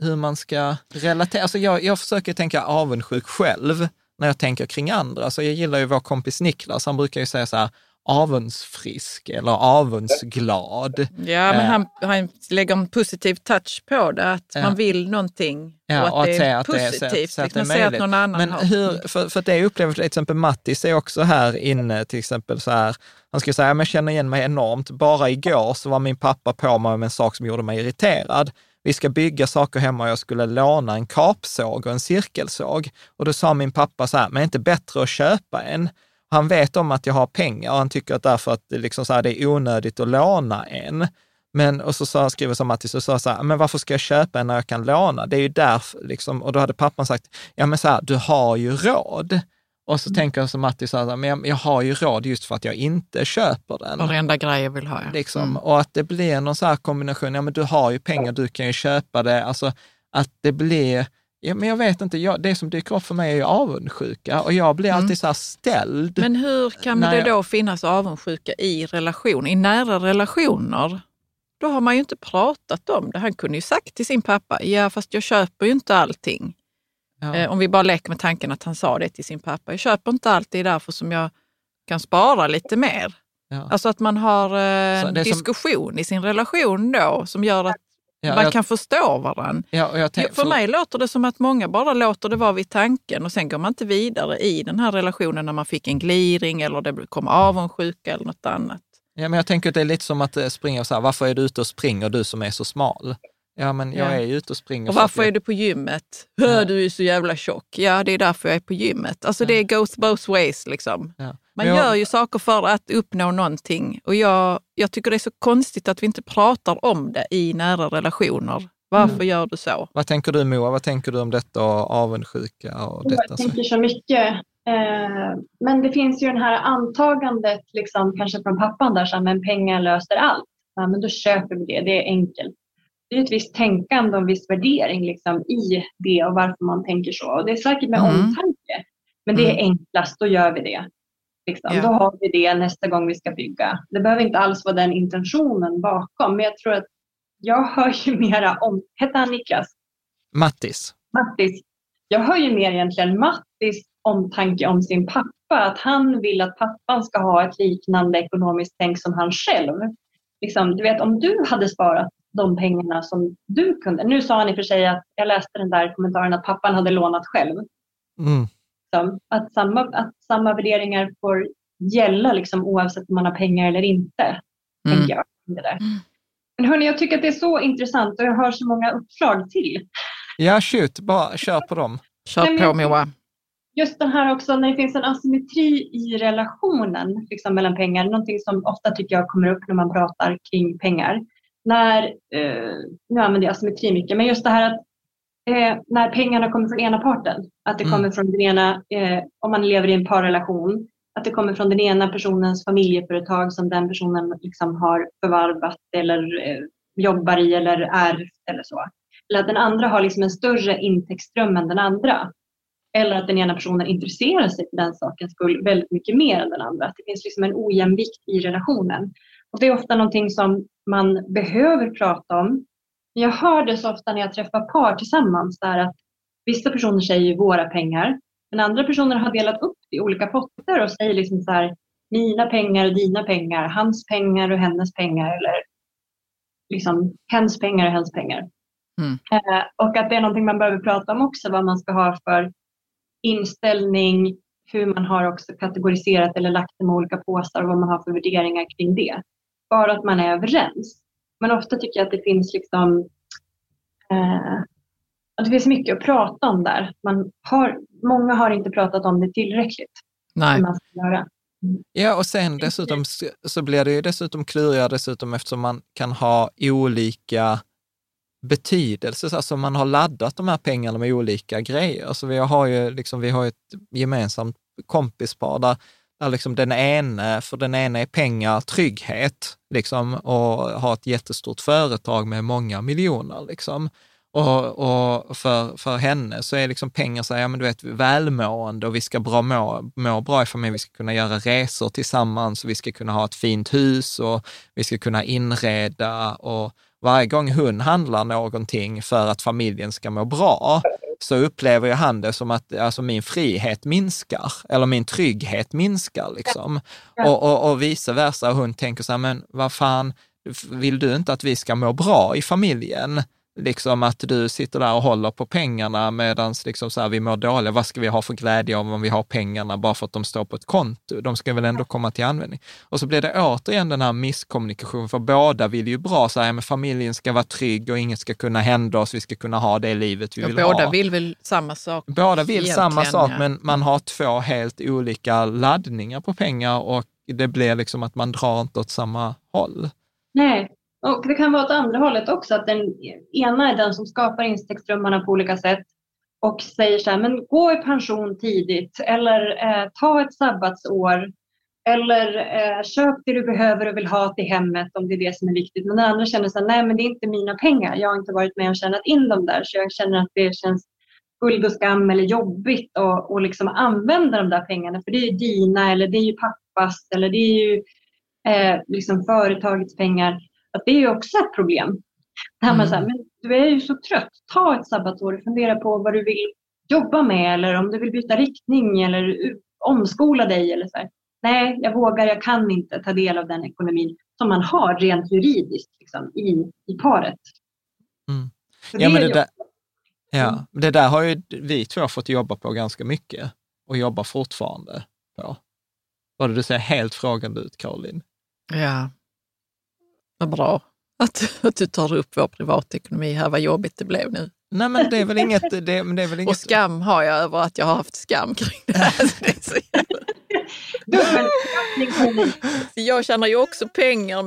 hur man ska relatera. Alltså jag försöker tänka avundsjuk själv när jag tänker kring andra. Alltså jag gillar ju vår kompis Niklas. Han brukar ju säga så här, avundsfrisk eller avundsglad. Ja, men han lägger en positiv touch på det. Att man vill någonting. Ja, och att det är positivt. Att man ser att någon annan men har. För det jag upplever, till exempel Mattis är också här inne, till exempel så här, han skulle säga, jag känner igen mig enormt. Bara igår så var min pappa på mig med en sak som gjorde mig irriterad. Vi ska bygga saker hemma och jag skulle låna en kapsåg och en cirkelsåg. Och då sa min pappa så här, men är inte bättre att köpa en? Han vet om att jag har pengar och han tycker att därför att liksom så här, det är onödigt att låna en. Men, och så skriver som Mattis och sa så här, men varför ska jag köpa en när jag kan låna? Det är ju därför, liksom, och då hade pappan sagt, ja men så här, du har ju råd. Och så tänker jag som Mattis så här, men jag har ju råd just för att jag inte köper den. Varenda grej jag vill ha. Ja. Liksom, och att det blir någon så här kombination, ja men du har ju pengar, du kan ju köpa det. Alltså att det blir... Ja, men jag vet inte, det som dyker upp för mig är ju avundsjuka, och jag blir alltid så här ställd. Men hur kan det då finnas avundsjuka i nära relationer? Då har man ju inte pratat om det. Han kunde ju sagt till sin pappa, ja fast jag köper ju inte allting. Ja. Om vi bara leker med tanken att han sa det till sin pappa, jag köper inte alltid därför som jag kan spara lite mer. Ja. Alltså att man har en diskussion i sin relation då som gör att man kan förstå varandra. Ja, för mig låter det som att många bara låter det vara vid tanken och sen går man inte vidare i den här relationen när man fick en gliring eller det kom avundsjuka eller något annat. Ja, men jag tänker att det är lite som att springa och så här, varför är du ute och springer du som är så smal? Ja, men jag är ute och springer. Och varför är du på gymmet? Hör du är så jävla tjock. Ja, det är därför jag är på gymmet. Alltså det goes both ways liksom. Ja. Man gör ju saker för att uppnå någonting. Och jag tycker det är så konstigt att vi inte pratar om det i nära relationer. Varför gör du så? Vad tänker du, Moa? Vad tänker du om detta och avundsjuka? Och detta? Jag tänker så mycket. Men det finns ju den här antagandet liksom, kanske från pappan där, så här, men pengar löser allt. Ja, men då köper vi det. Det är enkelt. Det är ett visst tänkande och en viss värdering liksom, i det och varför man tänker så. Och det är säkert med omtanke. Men det är enklast, då gör vi det. Liksom. Ja. Då har vi det nästa gång vi ska bygga. Det behöver inte alls vara den intentionen bakom. Men jag tror att jag hör ju mera om... Hette han Niklas? Mattis. Jag hör ju mer egentligen Mattis omtanke om sin pappa. Att han vill att pappan ska ha ett liknande ekonomiskt tänk som han själv. Liksom, du vet, om du hade sparat de pengarna som du kunde... Nu sa han i och för sig att... Jag läste den där kommentaren att pappan hade lånat själv. Mm. Så, att samma värderingar får gälla liksom, oavsett om man har pengar eller inte. Tänker jag. Men hörni, jag tycker att det är så intressant och jag hör så många uppslag till. Ja, shoot. Bara kör på dem. Kör på, Moa. Just den här också, när det finns en asymmetri i relationen liksom, mellan pengar. Någonting som ofta tycker jag kommer upp när man pratar kring pengar. När, nu använder jag asymmetri mycket, men just det här att när pengarna kommer från ena parten. Att det kommer från den ena, om man lever i en parrelation. Att det kommer från den ena personens familjeföretag som den personen liksom har förvärvat eller jobbar i eller ärvt eller så. Eller att den andra har liksom en större intäktsström än den andra. Eller att den ena personen intresserar sig för den sakens skull väldigt mycket mer än den andra. Att det finns liksom en ojämvikt i relationen. Och det är ofta någonting som man behöver prata om. Jag hör det så ofta när jag träffar par tillsammans där att vissa personer säger våra pengar. Men andra personer har delat upp i olika potter och säger liksom så här, mina pengar och dina pengar, hans pengar och hennes pengar, eller liksom hens pengar och hens pengar. Och att det är någonting man behöver prata om också, vad man ska ha för inställning, hur man har också kategoriserat eller lagt de olika påsar och vad man har för värderingar kring det. Bara att man är överens. Men ofta tycker jag att det finns liksom det finns mycket att prata om där. Många har inte pratat om det tillräckligt. Nej. Man ska göra. Ja, och sen dessutom så blir det ju dessutom klurigare dessutom eftersom man kan ha olika betydelser. Så alltså man har laddat de här pengarna med olika grejer. Så vi har ju ett gemensamt kompispar där liksom den ena är pengar, trygghet liksom, och har ett jättestort företag med många miljoner liksom. Och för henne så är liksom pengar så här, ja, men du vet, välmående och vi ska må bra i familj, vi ska kunna göra resor tillsammans, vi ska kunna ha ett fint hus och vi ska kunna inreda, och varje gång hon handlar någonting för att familjen ska må bra så upplever jag han det som att alltså, min frihet minskar eller min trygghet minskar liksom. Och vice versa, och hon tänker så här, men vad fan, vill du inte att vi ska må bra i familjen? Liksom att du sitter där och håller på pengarna medan liksom så här, vi mår dåliga. Vad ska vi ha för glädje om vi har pengarna bara för att de står på ett konto? De ska väl ändå komma till användning. Och så blir det återigen den här misskommunikationen, för båda vill ju bra. Så här, men familjen ska vara trygg och inget ska kunna hända oss. Vi ska kunna ha det livet vi vill båda ha. Båda vill väl samma sak. Båda vill samma sak, men man har två helt olika laddningar på pengar och det blir liksom att man drar inte åt samma håll. Nej. Och det kan vara åt andra hållet också, att den ena är den som skapar intäktsströmmarna på olika sätt och säger så här, men gå i pension tidigt eller ta ett sabbatsår eller köp det du behöver och vill ha till hemmet om det är det som är viktigt. Men den andra känner så här, nej men det är inte mina pengar, jag har inte varit med och tjänat in dem där, så jag känner att det känns skuld och skam eller jobbigt och liksom använda de där pengarna, för det är ju dina eller det är ju pappas eller det är ju liksom företagets pengar. Att det är ju också ett problem. Det här med så här, men du är ju så trött. Ta ett sabbatsår och fundera på vad du vill jobba med. Eller om du vill byta riktning. Eller omskola dig. Eller så här. Nej, jag vågar. Jag kan inte ta del av den ekonomin som man har rent juridiskt liksom, i paret. Mm. Ja, men det där har ju vi två fått jobba på ganska mycket. Och jobbar fortfarande på. Vad du säger helt frågande ut, Caroline. Ja. Bra. att du tar upp vår privatekonomi här, vad jobbigt det blev nu. Nej, men det är väl inget... Det är väl inget... Och skam har jag över att jag har haft skam kring det här. Så det är så jävla... Jag tjänar ju också pengar,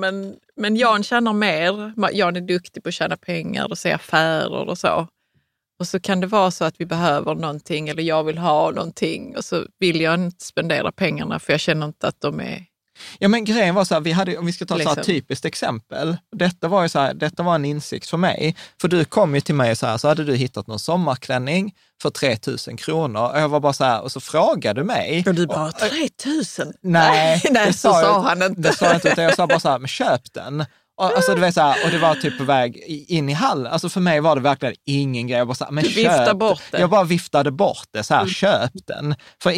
men Jan tjänar mer. Jan är duktig på att tjäna pengar och se affärer och så. Och så kan det vara så att vi behöver någonting eller jag vill ha någonting. Och så vill jag inte spendera pengarna för jag känner inte att de är... Ja, men grejen var så här, vi hade, om vi ska ta liksom så här typiskt exempel, detta var ju så här, detta var en insikt för mig, för du kom ju till mig så här, så hade du hittat någon sommarklänning för 3 000 kronor, och jag var bara så här, och så frågade du mig. Och du bara, 3 000? Nej, sa han inte. Det sa jag inte, utan jag sa bara så här, men köp den. Och, alltså, det så här, och det var typ på väg in i hallen. Alltså för mig var det verkligen ingen grej. Jag bara, så här, men köp bort det. Jag bara viftade bort det, så här, köp den. För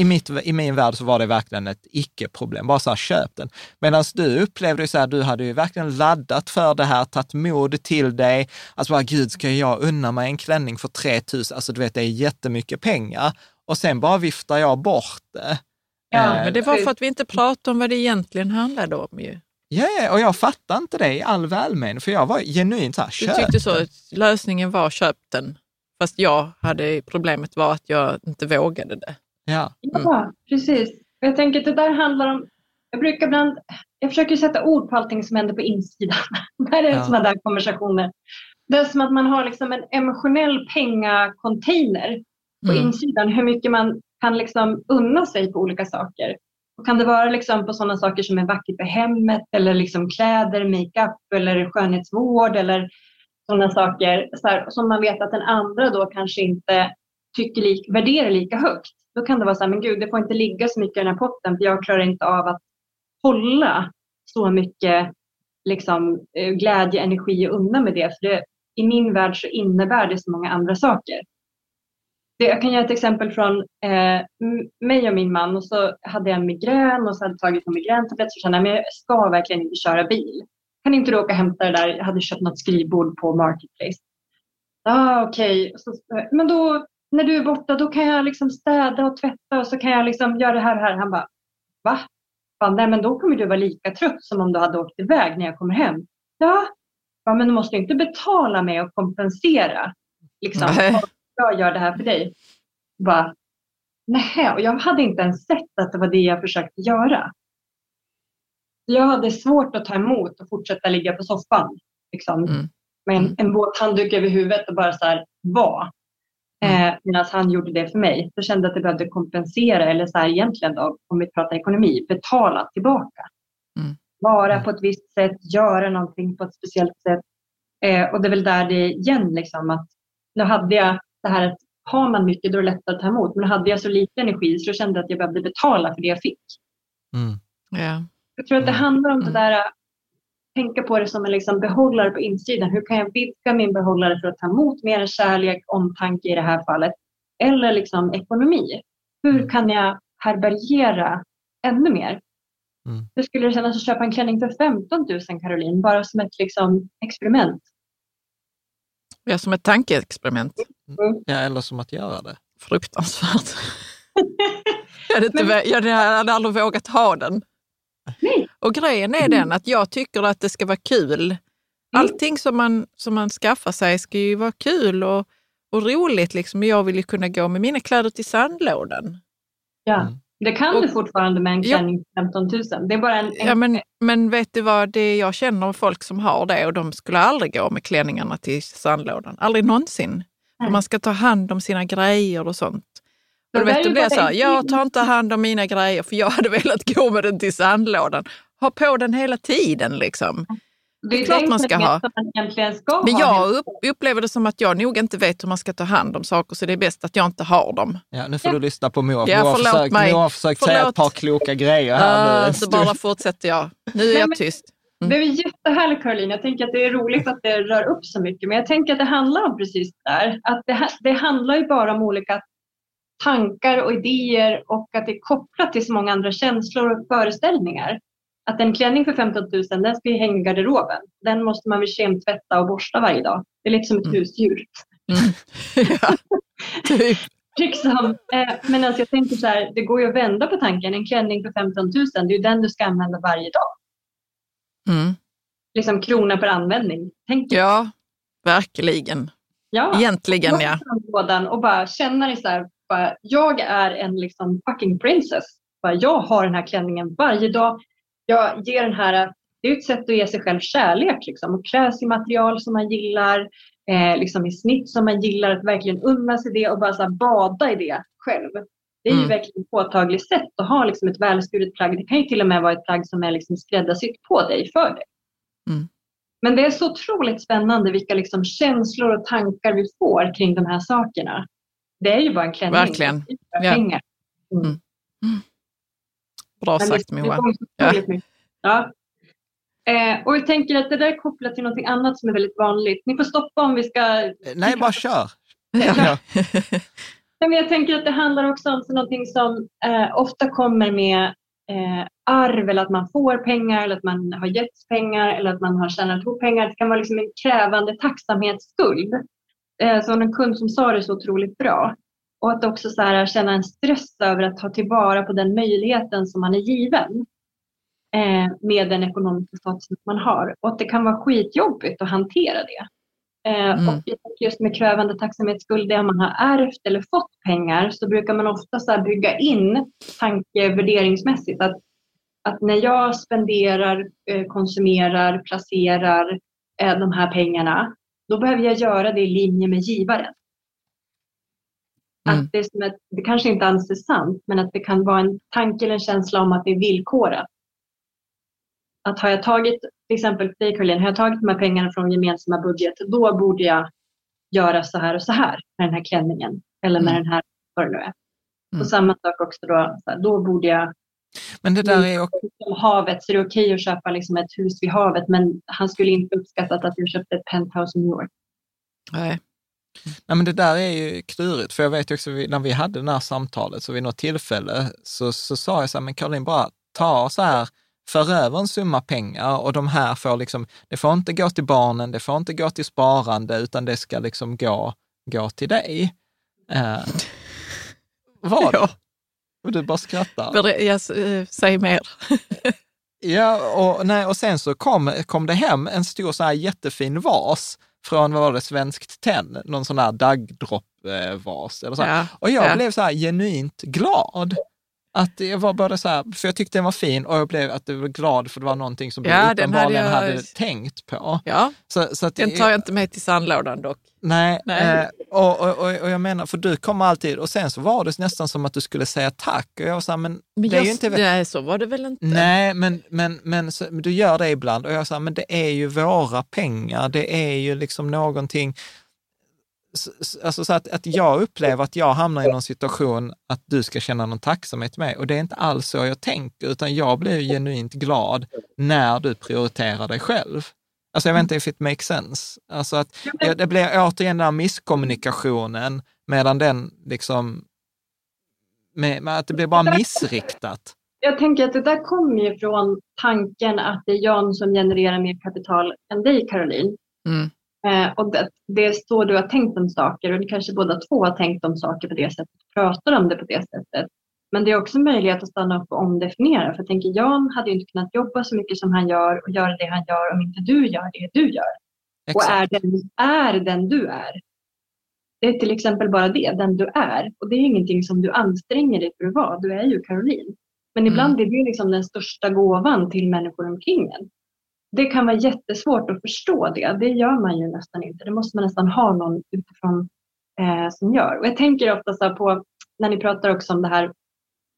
i min värld så var det verkligen ett icke-problem. Bara så här, köp den. Medan du upplevde ju så här, du hade ju verkligen laddat för det här, tagit mod till dig. Alltså bara, gud, ska jag unna mig en klänning för 3 000? Alltså du vet, det är jättemycket pengar. Och sen bara viftar jag bort det. Ja, men det var för att vi inte pratade om vad det egentligen handlade om ju. Ja, yeah, och jag fattar inte det i all välmen, för jag var genuint så här, köp. Du tyckte så att lösningen var köp den, fast jag hade problemet var att jag inte vågade det. Ja, ja, precis. Jag tänker att det där handlar om, jag försöker sätta ord på allting som händer på insidan. När det är sådana där konversationer. Det är som att man har liksom en emotionell pengacontainer på insidan, hur mycket man kan liksom unna sig på olika saker. Och kan det vara liksom på sådana saker som är vackert för hemmet eller liksom kläder, makeup eller skönhetsvård eller sådana saker så här, som man vet att den andra då kanske inte tycker värderar lika högt. Då kan det vara så här, men gud, det får inte ligga så mycket i den här potten för jag klarar inte av att hålla så mycket liksom, glädje, energi och undan med det. För det, i min värld så innebär det så många andra saker. Jag kan ge ett exempel från mig och min man. Och så hade jag en migrän och så hade jag tagit en migräntablett. Så kände jag, men jag ska verkligen inte köra bil. Kan inte du åka och hämta det där? Jag hade köpt något skrivbord på Marketplace. Okej. Okay. Men då, när du är borta, då kan jag liksom städa och tvätta. Och så kan jag liksom göra det här och här. Han bara, va? Fan, nej, men då kommer du vara lika trött som om du hade åkt iväg när jag kommer hem. Ja men du måste inte betala mig och kompensera. Liksom. Nej. Jag gör det här för dig. Bara, nej, och jag hade inte ens sett att det var det jag försökte göra. Jag hade svårt att ta emot och fortsätta ligga på soffan. Liksom. Med en våt handduk över huvudet och bara så här, vad? Medan han gjorde det för mig. Så kände jag att jag behövde kompensera, eller så här egentligen då, om vi pratar ekonomi, betala tillbaka. Vara på ett visst sätt, göra någonting på ett speciellt sätt. Och det är väl där det igen liksom att nu hade jag det här att har man mycket då är det lättare att ta emot. Men hade jag så lite energi så kände jag att jag behövde betala för det jag fick. Yeah. Jag tror att det handlar om det där att tänka på det som en liksom behållare på insidan. Hur kan jag vidga min behållare för att ta emot mer kärlek, omtanke i det här fallet? Eller liksom ekonomi. Hur kan jag härbärgera ännu mer? Hur skulle det kännas att köpa en klänning för 15 000, Caroline? Bara som ett liksom experiment. Ja, som ett tankeexperiment. Ja, eller som att göra det. Fruktansvärt. Jag hade aldrig vågat ha den. Nej. Och grejen är den att jag tycker att det ska vara kul. Allting som man skaffar sig ska ju vara kul och roligt. Liksom. Jag vill ju kunna gå med mina kläder till sandlådan. Ja, det kan du fortfarande med en klänning för 15 000. Det är bara en... Ja, men vet du vad, det jag känner om folk som har det och de skulle aldrig gå med klänningarna till sandlådan. Aldrig någonsin. Och man ska ta hand om sina grejer och sånt. Och vet du, blir så här, jag tar inte hand om mina grejer för jag hade velat gå med den till sandlådan. Ha på den hela tiden liksom. Det är klart man ska ha. Men jag upplever det som att jag nog inte vet hur man ska ta hand om saker, så det är bäst att jag inte har dem. Ja, nu får du lyssna på Moa. Ja, Moa har försökt säga ett par kloka grejer här nu. Så bara fortsätter jag. Nu är jag tyst. Det är jättehärligt, Caroline. Jag tänker att det är roligt att det rör upp så mycket. Men jag tänker att det handlar om precis det där. Att det handlar ju bara om olika tankar och idéer. Och att det är kopplat till så många andra känslor och föreställningar. Att en klänning för 15 000, den ska ju hänga i garderoben. Den måste man väl kemtvätta och borsta varje dag. Det är lite som ett husdjur. Typ. Men alltså jag tänker så här, det går ju att vända på tanken. En klänning för 15 000, det är ju den du ska använda varje dag. liksom krona per användning. Tänk ja, verkligen. Ja, egentligen ja. Och bara känna dig så här, bara, jag är en liksom fucking princess. Bara, jag har den här klänningen varje dag. Jag ger den här, det är ett sätt att ge sig själv kärlek liksom. Och krävs i material som man gillar, liksom i snitt som man gillar, att verkligen unna sig det och bara så här, bada i det själv. Det är ju verkligen ett påtagligt sätt att ha liksom ett välskuret plagg. Det kan ju till och med vara ett plagg som är liksom skräddarsytt på dig, för dig. Mm. Men det är så otroligt spännande vilka liksom känslor och tankar vi får kring de här sakerna. Det är ju bara en klänning. Verkligen. Ja. Pengar. Mm. Mm. Bra men sagt, Moa. Ja. Ja. Och jag tänker att det där är kopplat till något annat som är väldigt vanligt. Ni får stoppa om vi ska... Nej, bara kör. Ja. Men jag tänker att det handlar också om någonting som ofta kommer med arv, eller att man får pengar, eller att man har getts pengar, eller att man har tjänat ihop pengar. Det kan vara liksom en krävande tacksamhetsskuld. Så en kund som sa det så otroligt bra. Och att också så här, känna en stress över att ta tillvara på den möjligheten som man är given med den ekonomiska statusen man har. Och att det kan vara skitjobbigt att hantera det. Och just med krävande tacksamhetsskuld, där man har ärvt eller fått pengar, så brukar man ofta så här bygga in tankevärderingsmässigt att när jag spenderar, konsumerar, placerar de här pengarna, då behöver jag göra det i linje med givaren. Att det, är som ett, det kanske inte anses sant, men att det kan vara en tanke eller en känsla om att det är villkorat. Att har jag tagit, till exempel dig Karolin, har jag tagit de här pengarna från gemensamma budget, då borde jag göra så här och så här med den här klänningen. Eller med den här, vad det nu är. Och samma sak också då borde jag... Men det där är också... Havet, så det är okej att köpa liksom ett hus vid havet, men han skulle inte uppskattat att du köpte ett penthouse i New York. Nej. Nej, men det där är ju klurigt, för jag vet också när vi hade det här samtalet, så vid något tillfälle så sa jag så här, men Karolin, bara ta så här, för över en summa pengar, och de här får liksom, det får inte gå till barnen, det får inte gå till sparande, utan det ska liksom gå till dig. Vad? Ja. Du bara skrattar. Jag säger mer. Ja, och sen så kom det hem en stor så här jättefin vas från, vad var det, Svenskt Tenn, någon sån här daggdroppvas eller så. Ja. Och jag blev så här genuint glad. Att jag var bara så här, för jag tyckte den var fin, och jag blev att du var glad, för det var någonting som du uppenbarligen hade tänkt på. Ja, så att den tar jag inte med till sandlådan dock. Nej. Och jag menar, för du kommer alltid, och sen så var det nästan som att du skulle säga tack, och jag var så här, men det är ju inte... Nej, så var det väl inte? Nej, men du gör det ibland, och jag sa, men det är ju våra pengar, det är ju liksom någonting... Alltså så att jag upplever att jag hamnar i någon situation att du ska känna någon tacksamhet med, och det är inte alls så jag tänker, utan jag blir genuint glad när du prioriterar dig själv. Alltså jag vet inte if it makes sense. Alltså att det blir återigen den här misskommunikationen, medan den liksom med att det blir bara missriktat. Jag tänker att det där kommer ju från tanken att det är Jan som genererar mer kapital än dig, Karolin. Och det är så du har tänkt om saker, och det kanske båda två har tänkt om saker på det sättet, pratar om det på det sättet. Men det är också möjlighet att stanna upp och omdefiniera, för jag tänker, Jan hade ju inte kunnat jobba så mycket som han gör och göra det han gör om inte du gör det du gör. Exakt. Och är den du är. Det är till exempel bara det, den du är, och det är ingenting som du anstränger dig för att vara, du är ju Karolin. Men ibland är det liksom den största gåvan till människor omkring en. Det kan vara jättesvårt att förstå det. Det gör man ju nästan inte. Det måste man nästan ha någon utifrån som gör. Och jag tänker ofta så på, när ni pratar också om det här.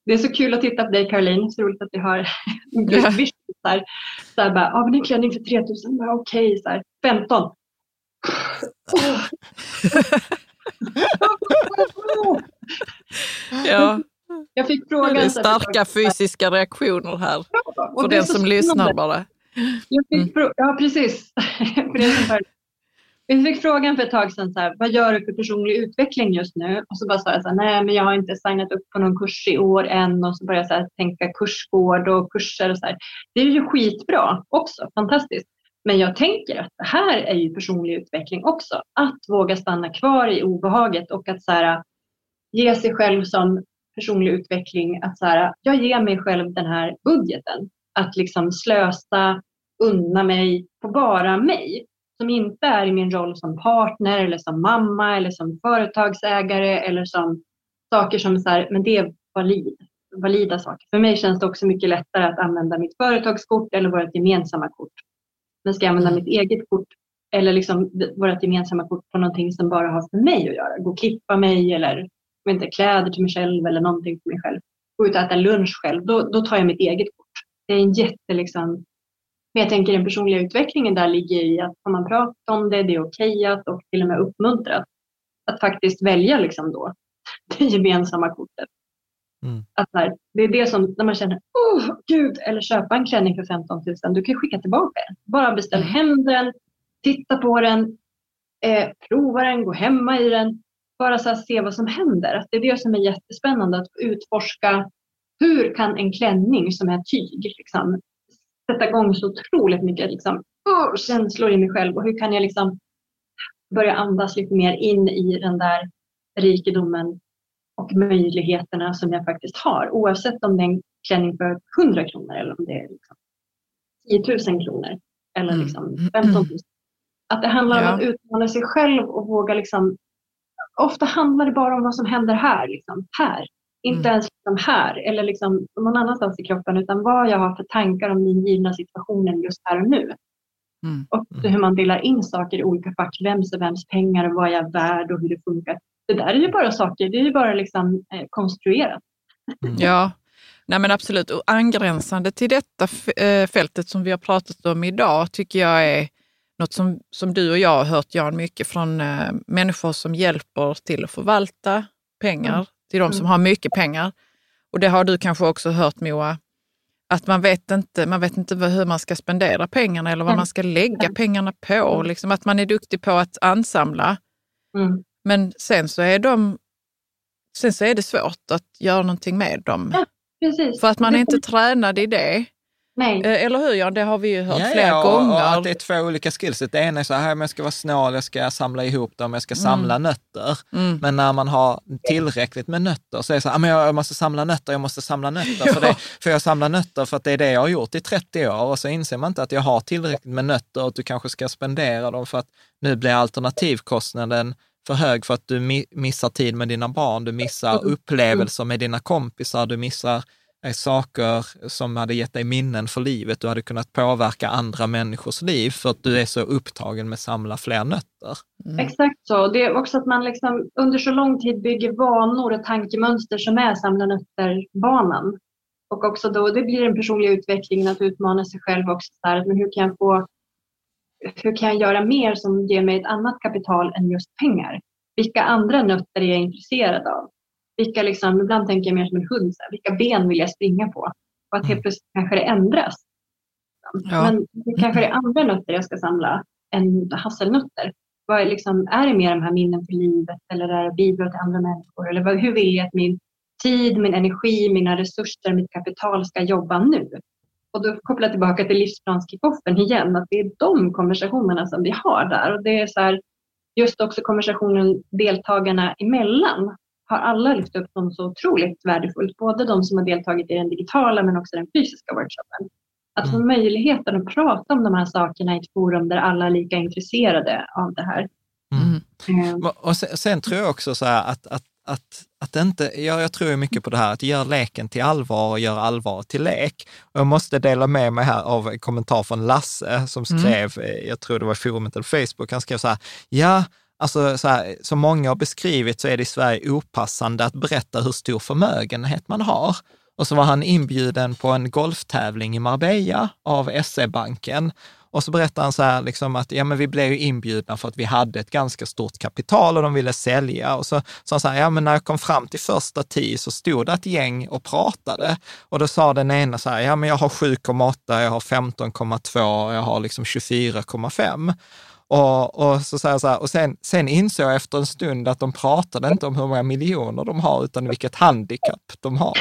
Det är så kul att titta på dig, Caroline. Så roligt att vi har vision. Så här bara, men en klänning för 3000. Bara, okej, så här, 15. Ja. Jag fick frågan. Det är starka fysiska reaktioner här. Ja, och för den som lyssnar bara. Ja, precis. Vi fick frågan för ett tag sedan, så här, vad gör du för personlig utveckling just nu? Och så bara sa jag så här, nej, men jag har inte signat upp på någon kurs i år än. Och så började jag så här, tänka kursgård och kurser och så här. Det är ju skitbra också, fantastiskt. Men jag tänker att det här är ju personlig utveckling också. Att våga stanna kvar i obehaget, och att så här, ge sig själv som personlig utveckling. Att så här, jag ger mig själv den här budgeten. Att liksom slösa unna mig på bara mig. Som inte är i min roll som partner eller som mamma eller som företagsägare eller som saker som så här, men det är valida saker. För mig känns det också mycket lättare att använda mitt företagskort eller vårt gemensamma kort. Men ska jag använda mitt eget kort eller liksom vårt gemensamma kort på någonting som bara har för mig att göra. Gå och klippa mig eller inte, kläder till mig själv eller någonting till mig själv. Gå ut och äta lunch själv. Då tar jag mitt eget kort. Det är en men jag tänker den personliga utvecklingen där ligger i att om man pratar om det är okejat och till och med uppmuntrat. Att faktiskt välja liksom då det gemensamma kortet. Mm. Att här, det är det som när man känner, åh gud, eller köpa en klänning för 15 000. Du kan skicka tillbaka den. Bara beställ hem den, titta på den, prova den, gå hemma i den. Bara så här, se vad som händer. Att det är det som är jättespännande att utforska. Hur kan en klänning som är tyg liksom, sätta igång så otroligt mycket liksom, känslor i mig själv. Och hur kan jag liksom börja andas lite mer in i den där rikedomen och möjligheterna som jag faktiskt har. Oavsett om det är en klänning för 100 kronor eller om det är liksom 10 000 kronor. Eller liksom 15 000. Att det handlar om att utmana sig själv och våga liksom. Ofta handlar det bara om vad som händer här. Liksom, här. Inte ens liksom här eller liksom någon annanstans i kroppen, utan vad jag har för tankar om den givna situationen just här och nu. Mm. Och hur man delar in saker i olika fack, vems och vems pengar och vad jag är värd och hur det funkar. Det där är ju bara saker, det är ju bara liksom konstruerat. Mm. Ja, nej men absolut. Och angränsande till detta fältet som vi har pratat om idag tycker jag är något som du och jag har hört, Jan, mycket från människor som hjälper till att förvalta pengar. Mm. Till de som har mycket pengar. Och det har du kanske också hört, Moa. Att man vet inte hur man ska spendera pengarna. Eller vad man ska lägga pengarna på. Liksom att man är duktig på att ansamla. Mm. Men sen så är det svårt att göra någonting med dem. Ja, precis. För att man är inte tränad i det. Nej. Eller hur, Jan? Det har vi ju hört flera gånger. Och att det är två olika skillset. Det ena är så här, men jag ska vara snål, jag ska samla ihop dem, jag ska samla nötter. Mm. Men när man har tillräckligt med nötter så är det så här, men jag måste samla nötter. Ja. För jag samlar nötter för att det är det jag har gjort i 30 år. Och så inser man inte att jag har tillräckligt med nötter och att du kanske ska spendera dem för att nu blir alternativkostnaden för hög för att du missar tid med dina barn, du missar upplevelser med dina kompisar, du missar saker som hade gett dig minnen för livet. Du hade kunnat påverka andra människors liv för att du är så upptagen med att samla fler nötter. Mm. Exakt så. Det är också att man liksom under så lång tid bygger vanor och tankemönster som är samla nötter-banan. Och också då, det blir en personlig utveckling att utmana sig själv också. Där, men hur kan jag göra mer som ger mig ett annat kapital än just pengar? Vilka andra nötter är jag intresserad av? Vilka liksom, ibland tänker jag mer som en hund. Så här, vilka ben vill jag springa på? Och att helt plötsligt kanske det ändras. Ja. Men det kanske är andra nötter jag ska samla än hasselnötter. Vad liksom, är det mer de här minnen för livet? Eller är det bidrag till andra människor? Eller hur vill jag att min tid, min energi, mina resurser, mitt kapital ska jobba nu? Och då kopplar jag tillbaka till livsplanskickoffen igen. Att det är de konversationerna som vi har där. Och det är så här, just också konversationen deltagarna emellan. Har alla lyft upp dem så otroligt värdefullt. Både de som har deltagit i den digitala men också den fysiska workshopen. Att få möjligheten att prata om de här sakerna i ett forum där alla är lika intresserade av det här. Mm. Mm. Och sen tror jag också så här att inte, jag tror mycket på det här att göra leken till allvar och göra allvar till lek. Och jag måste dela med mig här av en kommentar från Lasse som skrev, jag tror det var i forumet eller Facebook, han skrev så här, alltså så här, som många har beskrivit så är det i Sverige opassande att berätta hur stor förmögenhet man har. Och så var han inbjuden på en golftävling i Marbella av SE-banken. Och så berättade han så här liksom att ja, men vi blev ju inbjudna för att vi hade ett ganska stort kapital och de ville sälja. Och så han sa, ja men när jag kom fram till första 10 så stod det ett gäng och pratade. Och då sa den ena så här, ja men jag har 7,8, jag har 15,2 och jag har liksom 24,5. Och så här, och sen insåg jag efter en stund att de pratade inte om hur många miljoner de har utan vilket handikapp de har.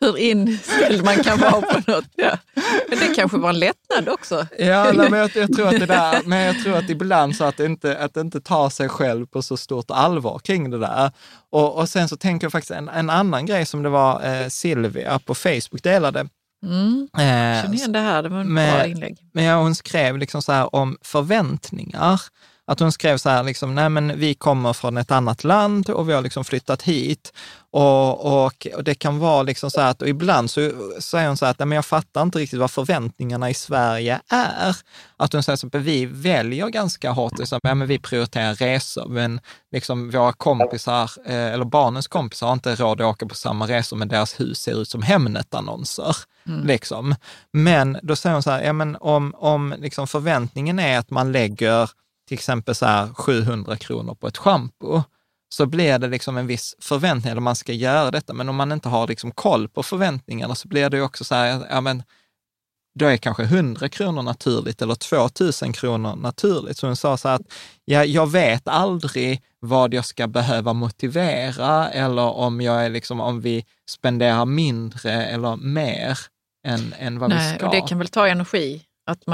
Hur inställd man kan vara på något. Ja. Men det kanske var en lättnad också. Ja, men jag tror att det där, men jag tror att ibland så att inte ta sig själv på så stort allvar kring det där. Och sen så tänker jag faktiskt en annan grej som det var Silvia på Facebook delade. Mm. Känner igen det här, det var en bra inlägg. Men ja, hon skrev liksom så här om förväntningar. Att hon skrev så här liksom, nej men vi kommer från ett annat land och vi har liksom flyttat hit. Och det kan vara liksom så här att, och ibland så säger hon så här att, nej men jag fattar inte riktigt vad förväntningarna i Sverige är. Att hon säger så att vi väljer ganska hårt, liksom, ja men vi prioriterar resor, men liksom våra kompisar, eller barnens kompisar har inte råd att åka på samma resor, men deras hus ser ut som Hemnet-annonser. Mm. Liksom. Men då säger hon så här, ja men om liksom förväntningen är att man lägger till exempel så här 700 kronor på ett shampoo, så blir det liksom en viss förväntning eller man ska göra detta. Men om man inte har liksom koll på förväntningarna så blir det ju också så här, ja men då är kanske 100 kronor naturligt eller 2000 kronor naturligt. Så hon sa så här att jag vet aldrig vad jag ska behöva motivera, eller om jag är liksom, om vi spenderar mindre eller mer än vad vi ska. Och det kan väl ta energi att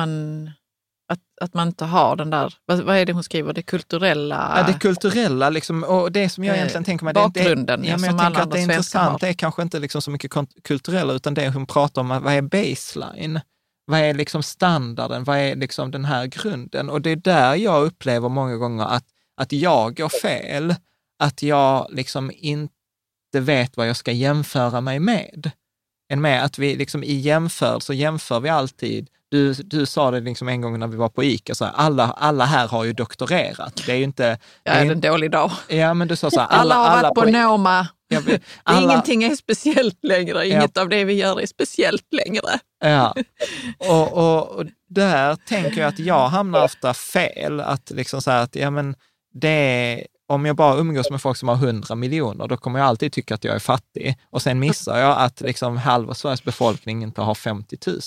man inte har den där, vad är det hon skriver, det kulturella... Ja, det kulturella liksom, och det som jag egentligen tänker mig... Bakgrunden, ja, men jag tänker att det är intressant, det är kanske inte liksom så mycket kulturella, utan det hon pratar om, vad är baseline? Vad är liksom standarden? Vad är liksom den här grunden? Och det är där jag upplever många gånger att jag går fel, att jag liksom inte vet vad jag ska jämföra mig med. Att vi liksom i jämförelse jämför vi alltid. Du sa det liksom en gång när vi var på ICA så här, alla här har ju doktorerat. Det är ju inte... Ja, det är en dålig dag. Ja, men du sa så här, alla har varit på Noma. Ingenting är speciellt längre. Inget av det vi gör är speciellt längre. Ja, och där tänker jag att jag hamnar ofta fel. Att liksom så här, att, ja men det... Om jag bara umgås med folk som har 100 miljoner, då kommer jag alltid tycka att jag är fattig. Och sen missar jag att liksom halva Sveriges befolkning inte har 50 000.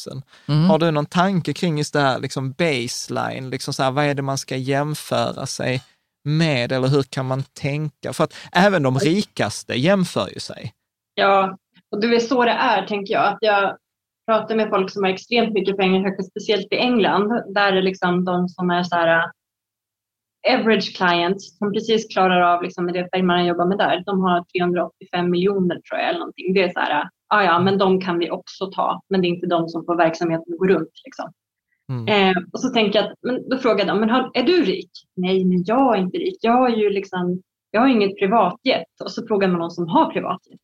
Mm. Har du någon tanke kring just det här liksom baseline? Liksom så här, vad är det man ska jämföra sig med? Eller hur kan man tänka? För att även de rikaste jämför ju sig. Ja, och det är så det är, tänker jag. Att jag pratar med folk som har extremt mycket pengar, speciellt i England. Där är liksom de som är så här... average clients som precis klarar av liksom, med det firman jobbar med där, de har 385 miljoner tror jag eller någonting. Det är så här, ja men de kan vi också ta, men det är inte de som får verksamheten att gå runt liksom. Och så tänker jag att, men då frågar de, men är du rik? Nej, men jag är inte rik. Jag har ju liksom, jag har inget privatjet. Och så frågar man någon som har privatjet.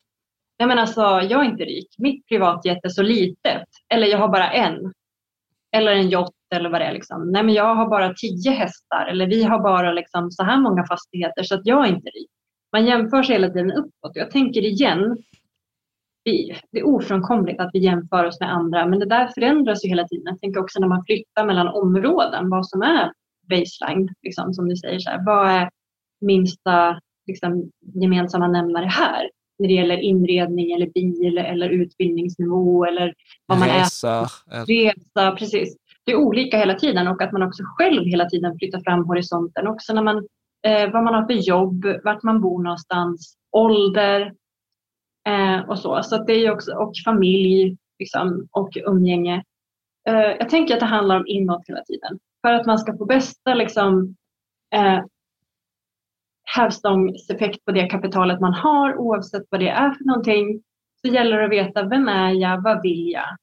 Nej men alltså, jag är inte rik. Mitt privatjet är så litet. Eller jag har bara en. Eller en yacht. Eller vad det är liksom. Nej men jag har bara 10 hästar. Eller vi har bara liksom så här många fastigheter. Så att jag är inte rik. Man jämför sig hela tiden uppåt. Jag tänker igen. Det är ofrånkomligt att vi jämför oss med andra. Men det där förändras ju hela tiden. Jag tänker också när man flyttar mellan områden. Vad som är baseline. Liksom, som du säger så här. Vad är minsta liksom, gemensamma nämnare här? När det gäller inredning eller bil. Eller utbildningsnivå. Eller vad man äter. Resa, precis. Det är olika hela tiden och att man också själv hela tiden flyttar fram horisonten. Också när man, vad man har för jobb, vart man bor någonstans, ålder och så. Så att det är också, och familj liksom, och umgänge. Jag tänker att det handlar om inåt hela tiden. För att man ska få bästa liksom, hävstångseffekt på det kapitalet man har, oavsett vad det är för någonting. Så gäller det att veta, vem är jag, vad vill jag?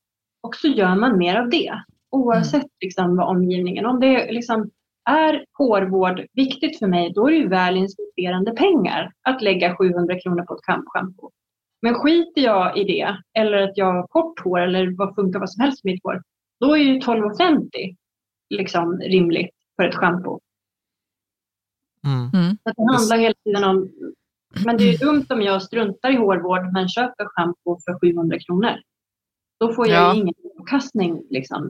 Och så gör man mer av det. Oavsett liksom, vad omgivningen. Om det liksom, är hårvård viktigt för mig, då är det ju väl inspirerande pengar att lägga 700 kronor på ett kampshampoo. Men skiter jag i det, eller att jag har kort hår, eller vad funkar vad som helst med mitt hår, då är ju 12,50 liksom, rimligt för ett shampoo. Mm. Så det handlar hela tiden om, men det är ju dumt om jag struntar i hårvård men köper shampoo för 700 kronor. Då får jag ingen avkastning liksom.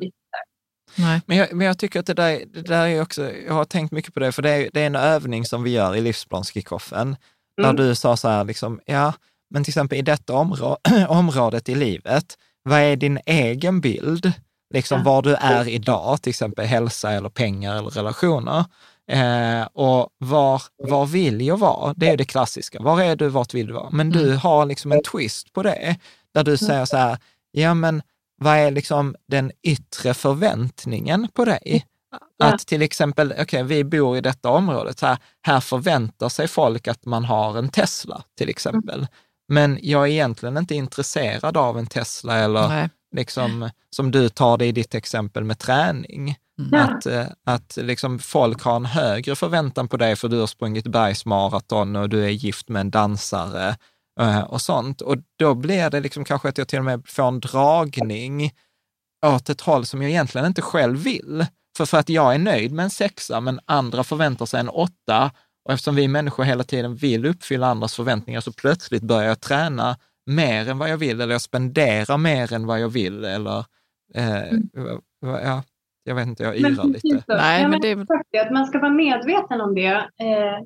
Nej. Men jag tycker att det där är också, jag har tänkt mycket på det, för det är en övning som vi gör i livsplanskickoffen. Där du sa så här liksom, ja, men till exempel i detta området i livet, vad är din egen bild? Liksom var du är idag, till exempel hälsa eller pengar eller relationer. Och var vill jag vara? Det är det klassiska. Var är du, vart vill du vara? Men du har liksom en twist på det. Där du säger så här, ja men vad är liksom den yttre förväntningen på dig? Att till exempel, okej, vi bor i detta området, här förväntar sig folk att man har en Tesla till exempel. Men jag är egentligen inte intresserad av en Tesla eller liksom, som du tar det i ditt exempel med träning. Mm. Att liksom folk har en högre förväntan på dig för du har sprungit bergsmaraton och du är gift med en dansare och sånt. Och då blir det liksom kanske att jag till och med får en dragning åt ett håll som jag egentligen inte själv vill. För att jag är nöjd med en 6, men andra förväntar sig en 8. Och eftersom vi människor hela tiden vill uppfylla andras förväntningar så plötsligt börjar jag träna mer än vad jag vill, eller jag spenderar mer än vad jag vill, eller ja, jag vet inte, jag yrar lite. Nej, men det är att man ska vara medveten om det,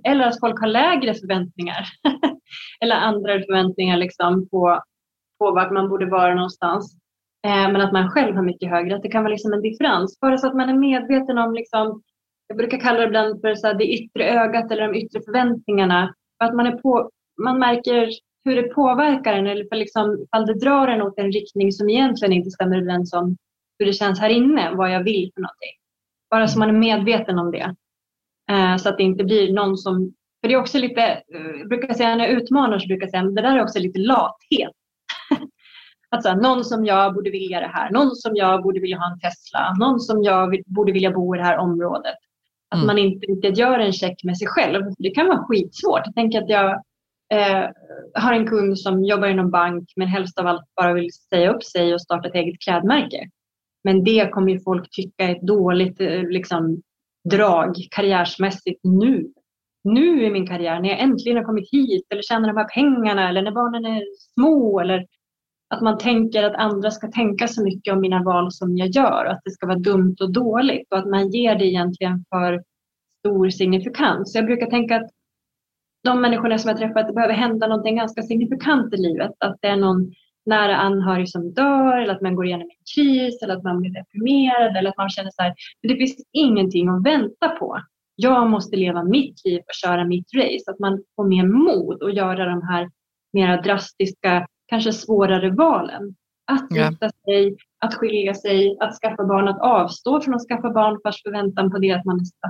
eller att folk har lägre förväntningar eller andra förväntningar liksom på vart man borde vara någonstans, men att man själv har mycket högre, att det kan vara liksom en differens, bara så att man är medveten om liksom, jag brukar kalla det ibland för så här, det yttre ögat eller de yttre förväntningarna, för att man märker hur det påverkar en, eller liksom, ifall det drar en åt en riktning som egentligen inte stämmer överens om hur det känns här inne, vad jag vill för någonting. Bara så man är medveten om det. Så att det inte blir någon som, för det är också lite, brukar säga när jag utmanar så brukar jag säga, det där är också lite lathet. Alltså, någon som jag borde vilja det här, någon som jag borde vilja ha en Tesla, någon som jag borde vilja bo i det här området. Att man inte riktigt gör en check med sig själv. Det kan vara skitsvårt. Jag tänker att jag har en kund som jobbar i någon bank men helst av allt bara vill säga upp sig och starta ett eget klädmärke. Men det kommer ju folk tycka är ett dåligt liksom, drag karriärsmässigt nu. Nu i min karriär, när jag äntligen har kommit hit eller tjänar de här pengarna eller när barnen är små, eller att man tänker att andra ska tänka så mycket om mina val som jag gör, att det ska vara dumt och dåligt och att man ger det egentligen för stor signifikans. Så jag brukar tänka att de människorna som jag träffat, det behöver hända någonting ganska signifikant i livet. Att det är någon nära anhörig som dör, eller att man går igenom en kris, eller att man blir deprimerad, eller att man känner så här, det finns ingenting att vänta på. Jag måste leva mitt liv och köra mitt race. Att man får mer mod och göra de här mera drastiska, kanske svårare valen. Att gifta sig, att skilja sig, att skaffa barn, att avstå från att skaffa barn fast förväntan på det att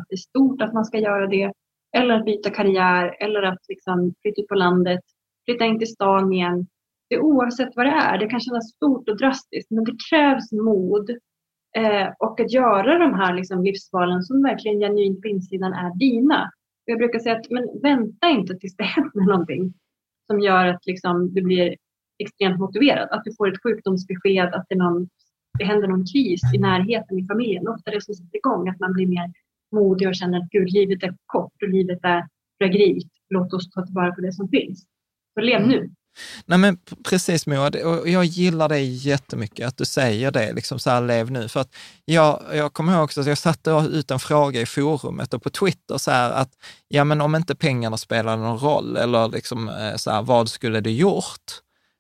det är stort att man ska göra det. Eller att byta karriär, eller att liksom flytta ut på landet, flytta in till stan igen. Det är oavsett vad det är, det kan kännas stort och drastiskt, men det krävs mod och att göra de här liksom livsvalen som verkligen genuint på insidan är dina. Jag brukar säga att men vänta inte tills det händer någonting som gör att liksom, du blir extremt motiverad, att du får ett sjukdomsbesked, att det händer någon kris i närheten i familjen, ofta det som sitter igång, att man blir mer modig och känner att gud, livet är kort och livet är fragrilt. Låt oss ta tillvara på det som finns. Så lev nu. Nej, men precis, Moa, och jag gillar det jättemycket att du säger det, liksom så här, lev nu. För att jag kommer ihåg också att jag satte ut en fråga i forumet och på Twitter så här att, ja men om inte pengarna spelade någon roll eller liksom så här, vad skulle du gjort?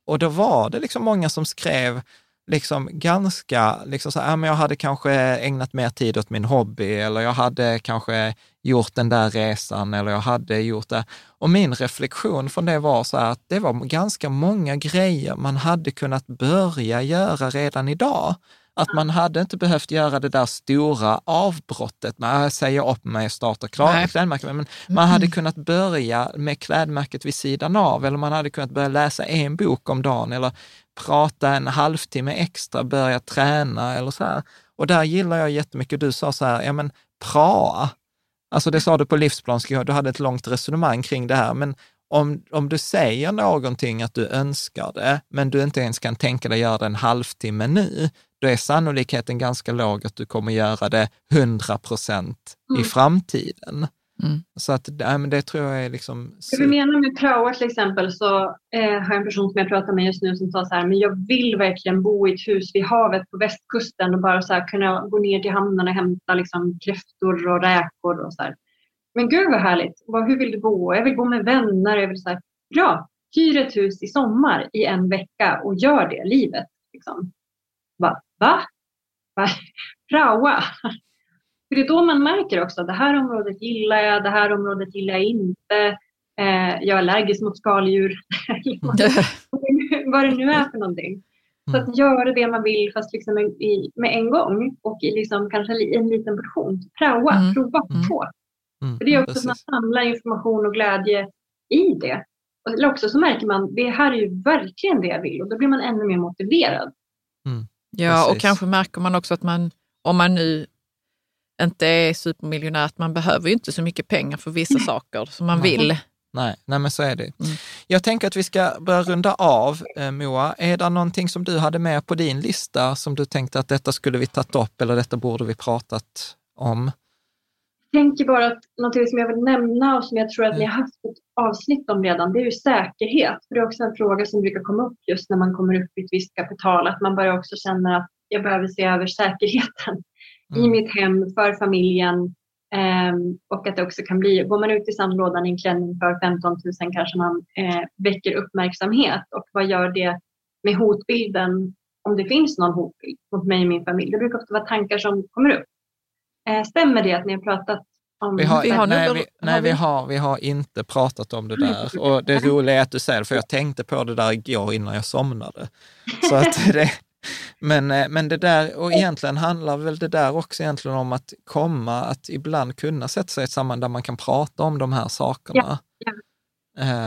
Och då var det liksom många som skrev liksom ganska liksom så här, men jag hade kanske ägnat mer tid åt min hobby, eller jag hade kanske gjort den där resan, eller jag hade gjort det. Och min reflektion från det var så här, att det var ganska många grejer man hade kunnat börja göra redan idag. Att man hade inte behövt göra det där stora avbrottet med att säga upp mig och starta klädmärket. Men man hade kunnat börja med klädmärket vid sidan av, eller man hade kunnat börja läsa en bok om dagen, eller prata en halvtimme extra, börja träna eller så här. Och där gillar jag jättemycket. Du sa så här, ja men pra. Alltså det sa du på livsplan, du hade ett långt resonemang kring det här, men om du säger någonting att du önskar det, men du inte ens kan tänka dig göra det en halvtimme nu, då är sannolikheten ganska låg att du kommer göra det 100% i framtiden. Mm. Så att, men det tror jag är liksom... Vad vi menar med praoa till exempel, så har jag en person som jag pratar med just nu som sa så här, men jag vill verkligen bo i ett hus vid havet på västkusten och bara så här kunna gå ner till hamnen och hämta liksom kräftor och räkor och så här. Men gud vad härligt, hur vill du bo? Jag vill bo med vänner, jag vill så här, bra, hyr ett hus i sommar i en vecka och gör det livet liksom. Va? Praoa. För det är då man märker också, det här området gillar jag, det här området gillar jag inte. Jag är allergisk mot skaldjur. Vad det nu är för någonting. Så att göra det man vill fast liksom med en gång och i liksom kanske en liten portion. Praoa, prova på. För det är också att man samlar information och glädje i det. Eller också så märker man, det här är ju verkligen det jag vill. Och då blir man ännu mer motiverad. Ja, precis. Och kanske märker man också att man, om man nu inte är supermiljonär, att man behöver ju inte så mycket pengar för vissa saker som man vill. Nej, men så är det. Mm. Jag tänker att vi ska börja runda av, Moa. Är det någonting som du hade med på din lista som du tänkte att detta skulle vi tagit upp eller detta borde vi pratat om? Jag tänker bara att något som jag vill nämna och som jag tror att ni har haft ett avsnitt om redan, det är ju säkerhet. För det är också en fråga som brukar komma upp just när man kommer upp i ett visst kapital. Att man börjar också känna att jag behöver se över säkerheten i mitt hem, för familjen. Och att det också kan bli, går man ut i sandlådan i en klänning för 15 000 kanske man väcker uppmärksamhet. Och vad gör det med hotbilden, om det finns någon hotbild mot mig och min familj? Det brukar ofta vara tankar som kommer upp. Stämmer det att ni har pratat om det? Vi har inte pratat om det där. Och det roliga är att du säger, för jag tänkte på det där igår innan jag somnade. Så att det... Men det där, och egentligen handlar väl det där också egentligen om att att ibland kunna sätta sig i ett sammanhang där man kan prata om de här sakerna. Ja.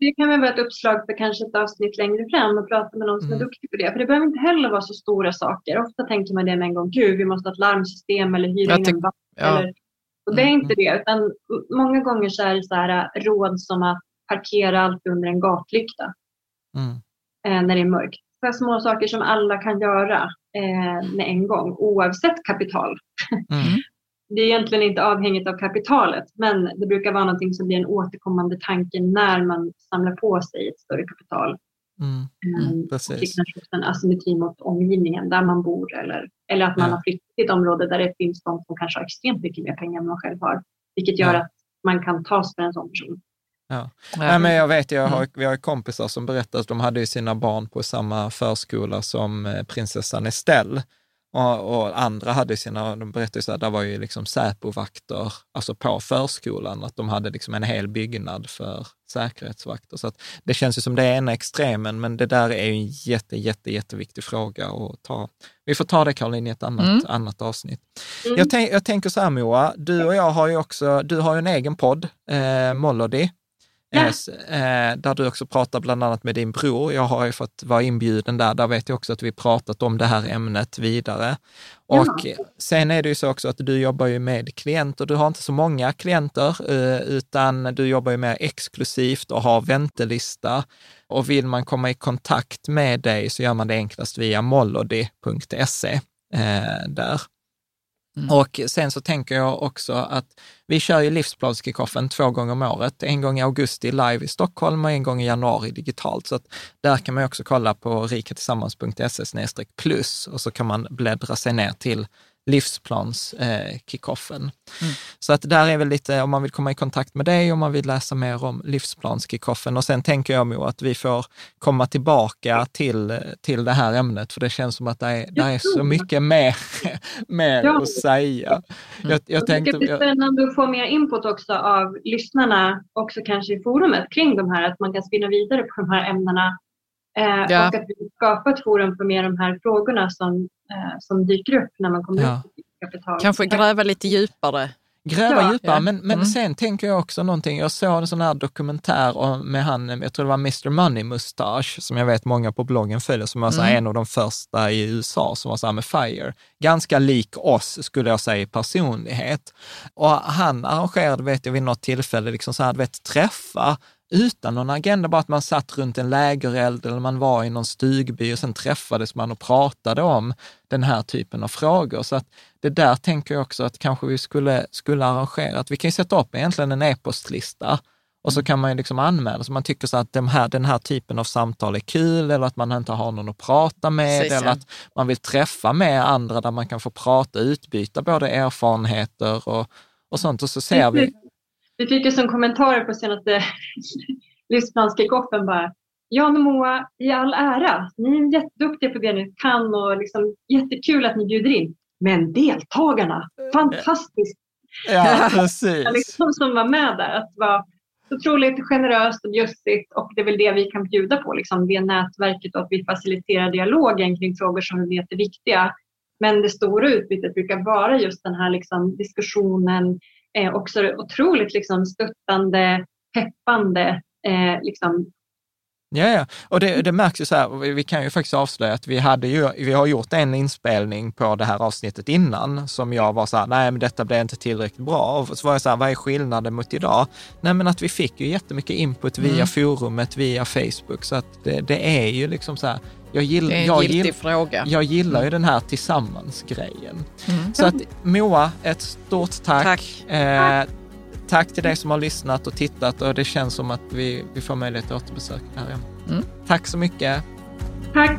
Det kan väl vara ett uppslag för kanske ett avsnitt längre fram och prata med någon som är duktig på det. För det behöver inte heller vara så stora saker. Ofta tänker man det med en gång, gud vi måste ha ett larmsystem eller hyra in en bank. Eller, och det är inte det, utan många gånger så är det så här råd som att parkera allt under en gatlykta när det är mörkt. Små saker som alla kan göra med en gång, oavsett kapital. Det är egentligen inte avhängigt av kapitalet, men det brukar vara någonting som blir en återkommande tanke när man samlar på sig ett större kapital. Precis. Det kanske också en asymmetri mot omgivningen där man bor, eller att man har flyttat till ett område där det finns de som kanske har extremt mycket mer pengar än man själv har, vilket gör att man kan tas för en sån person. Ja. Nej, men jag vet, vi har kompisar som berättar att de hade ju sina barn på samma förskola som prinsessan Estelle och andra hade sina, de berättade så här, där var ju liksom säpovakter alltså på förskolan, att de hade liksom en hel byggnad för säkerhetsvakter, så att det känns ju som det är en extremen, men det där är ju en jätteviktig fråga att ta. Vi får ta det, Caroline, i ett annat avsnitt. Jag tänker så här, Moa, du och jag har ju också, du har ju en egen podd, Molody. Där du också pratar bland annat med din bror. Jag har ju fått vara inbjuden där vet jag också att vi pratat om det här ämnet vidare. Och sen är det ju så också att du jobbar ju med klienter. Du har inte så många klienter utan du jobbar ju mer exklusivt och har väntelista. Och vill man komma i kontakt med dig så gör man det enklast via molody.se där. Och sen så tänker jag också att vi kör ju livsplanskickoffen 2 gånger om året. En gång i augusti live i Stockholm och en gång i januari digitalt. Så att där kan man också kolla på rikatillsammans.se/plus och så kan man bläddra sig ner till livsplanskickoffen. Så att där är väl lite, om man vill komma i kontakt med dig, om man vill läsa mer om livsplanskickoffen. Och sen tänker jag mig att vi får komma tillbaka till det här ämnet, för det känns som att det är så mycket mer att säga. Jag tänkte, det är spännande att få mer input också av lyssnarna, också kanske i forumet kring de här, att man kan spinna vidare på de här ämnena. Och att vi skapar ett forum för mer de här frågorna som dyker upp när man kommer ut i kapitalet. Kanske gräva lite djupare. Men sen tänker jag också någonting. Jag såg en sån här dokumentär med han, jag tror det var Mr. Money Mustache, som jag vet många på bloggen följer, som var så en av de första i USA som var så här med FIRE. Ganska lik oss skulle jag säga i personlighet. Och han arrangerade, vet jag, vid något tillfälle liksom så här, träffa utan någon agenda, bara att man satt runt en lägereld eller man var i någon stugby och sen träffades man och pratade om den här typen av frågor. Så att det där tänker jag också att kanske vi skulle arrangera. Att vi kan ju sätta upp egentligen en e-postlista och så kan man ju liksom anmäla så man tycker så att den här typen av samtal är kul, eller att man inte har någon att prata med, eller att man vill träffa med andra där man kan få prata, utbyta både erfarenheter och sånt. Och så ser vi... Vi fick ju som kommentarer på senaste livsplanskickoffen bara, Jan och Moa, i all ära, ni är jätteduktiga på det ni kan och liksom jättekul att ni bjuder in. Men deltagarna, fantastiskt! Ja, precis. Liksom som var med där, att vara otroligt generöst och bjussigt, och det är väl det vi kan bjuda på, liksom, det nätverket och att vi faciliterar dialogen kring frågor som vi vet är viktiga. Men det stora utbytet brukar vara just den här liksom, diskussionen, också otroligt liksom, stöttande, peppande liksom, Ja. Och det märks ju så här, vi kan ju faktiskt avslöja att vi har gjort en inspelning på det här avsnittet innan som jag var så här, nej men detta blev inte tillräckligt bra. Och så var jag så här, vad är skillnaden mot idag? Nej men att vi fick ju jättemycket input via forumet, via Facebook, så att det är ju liksom så här, jag gillar ju den här tillsammans-grejen. Mm. Så att Moa, ett stort tack. Tack till dig som har lyssnat och tittat, och det känns som att vi får möjlighet att återbesöka det här. Tack så mycket. Tack.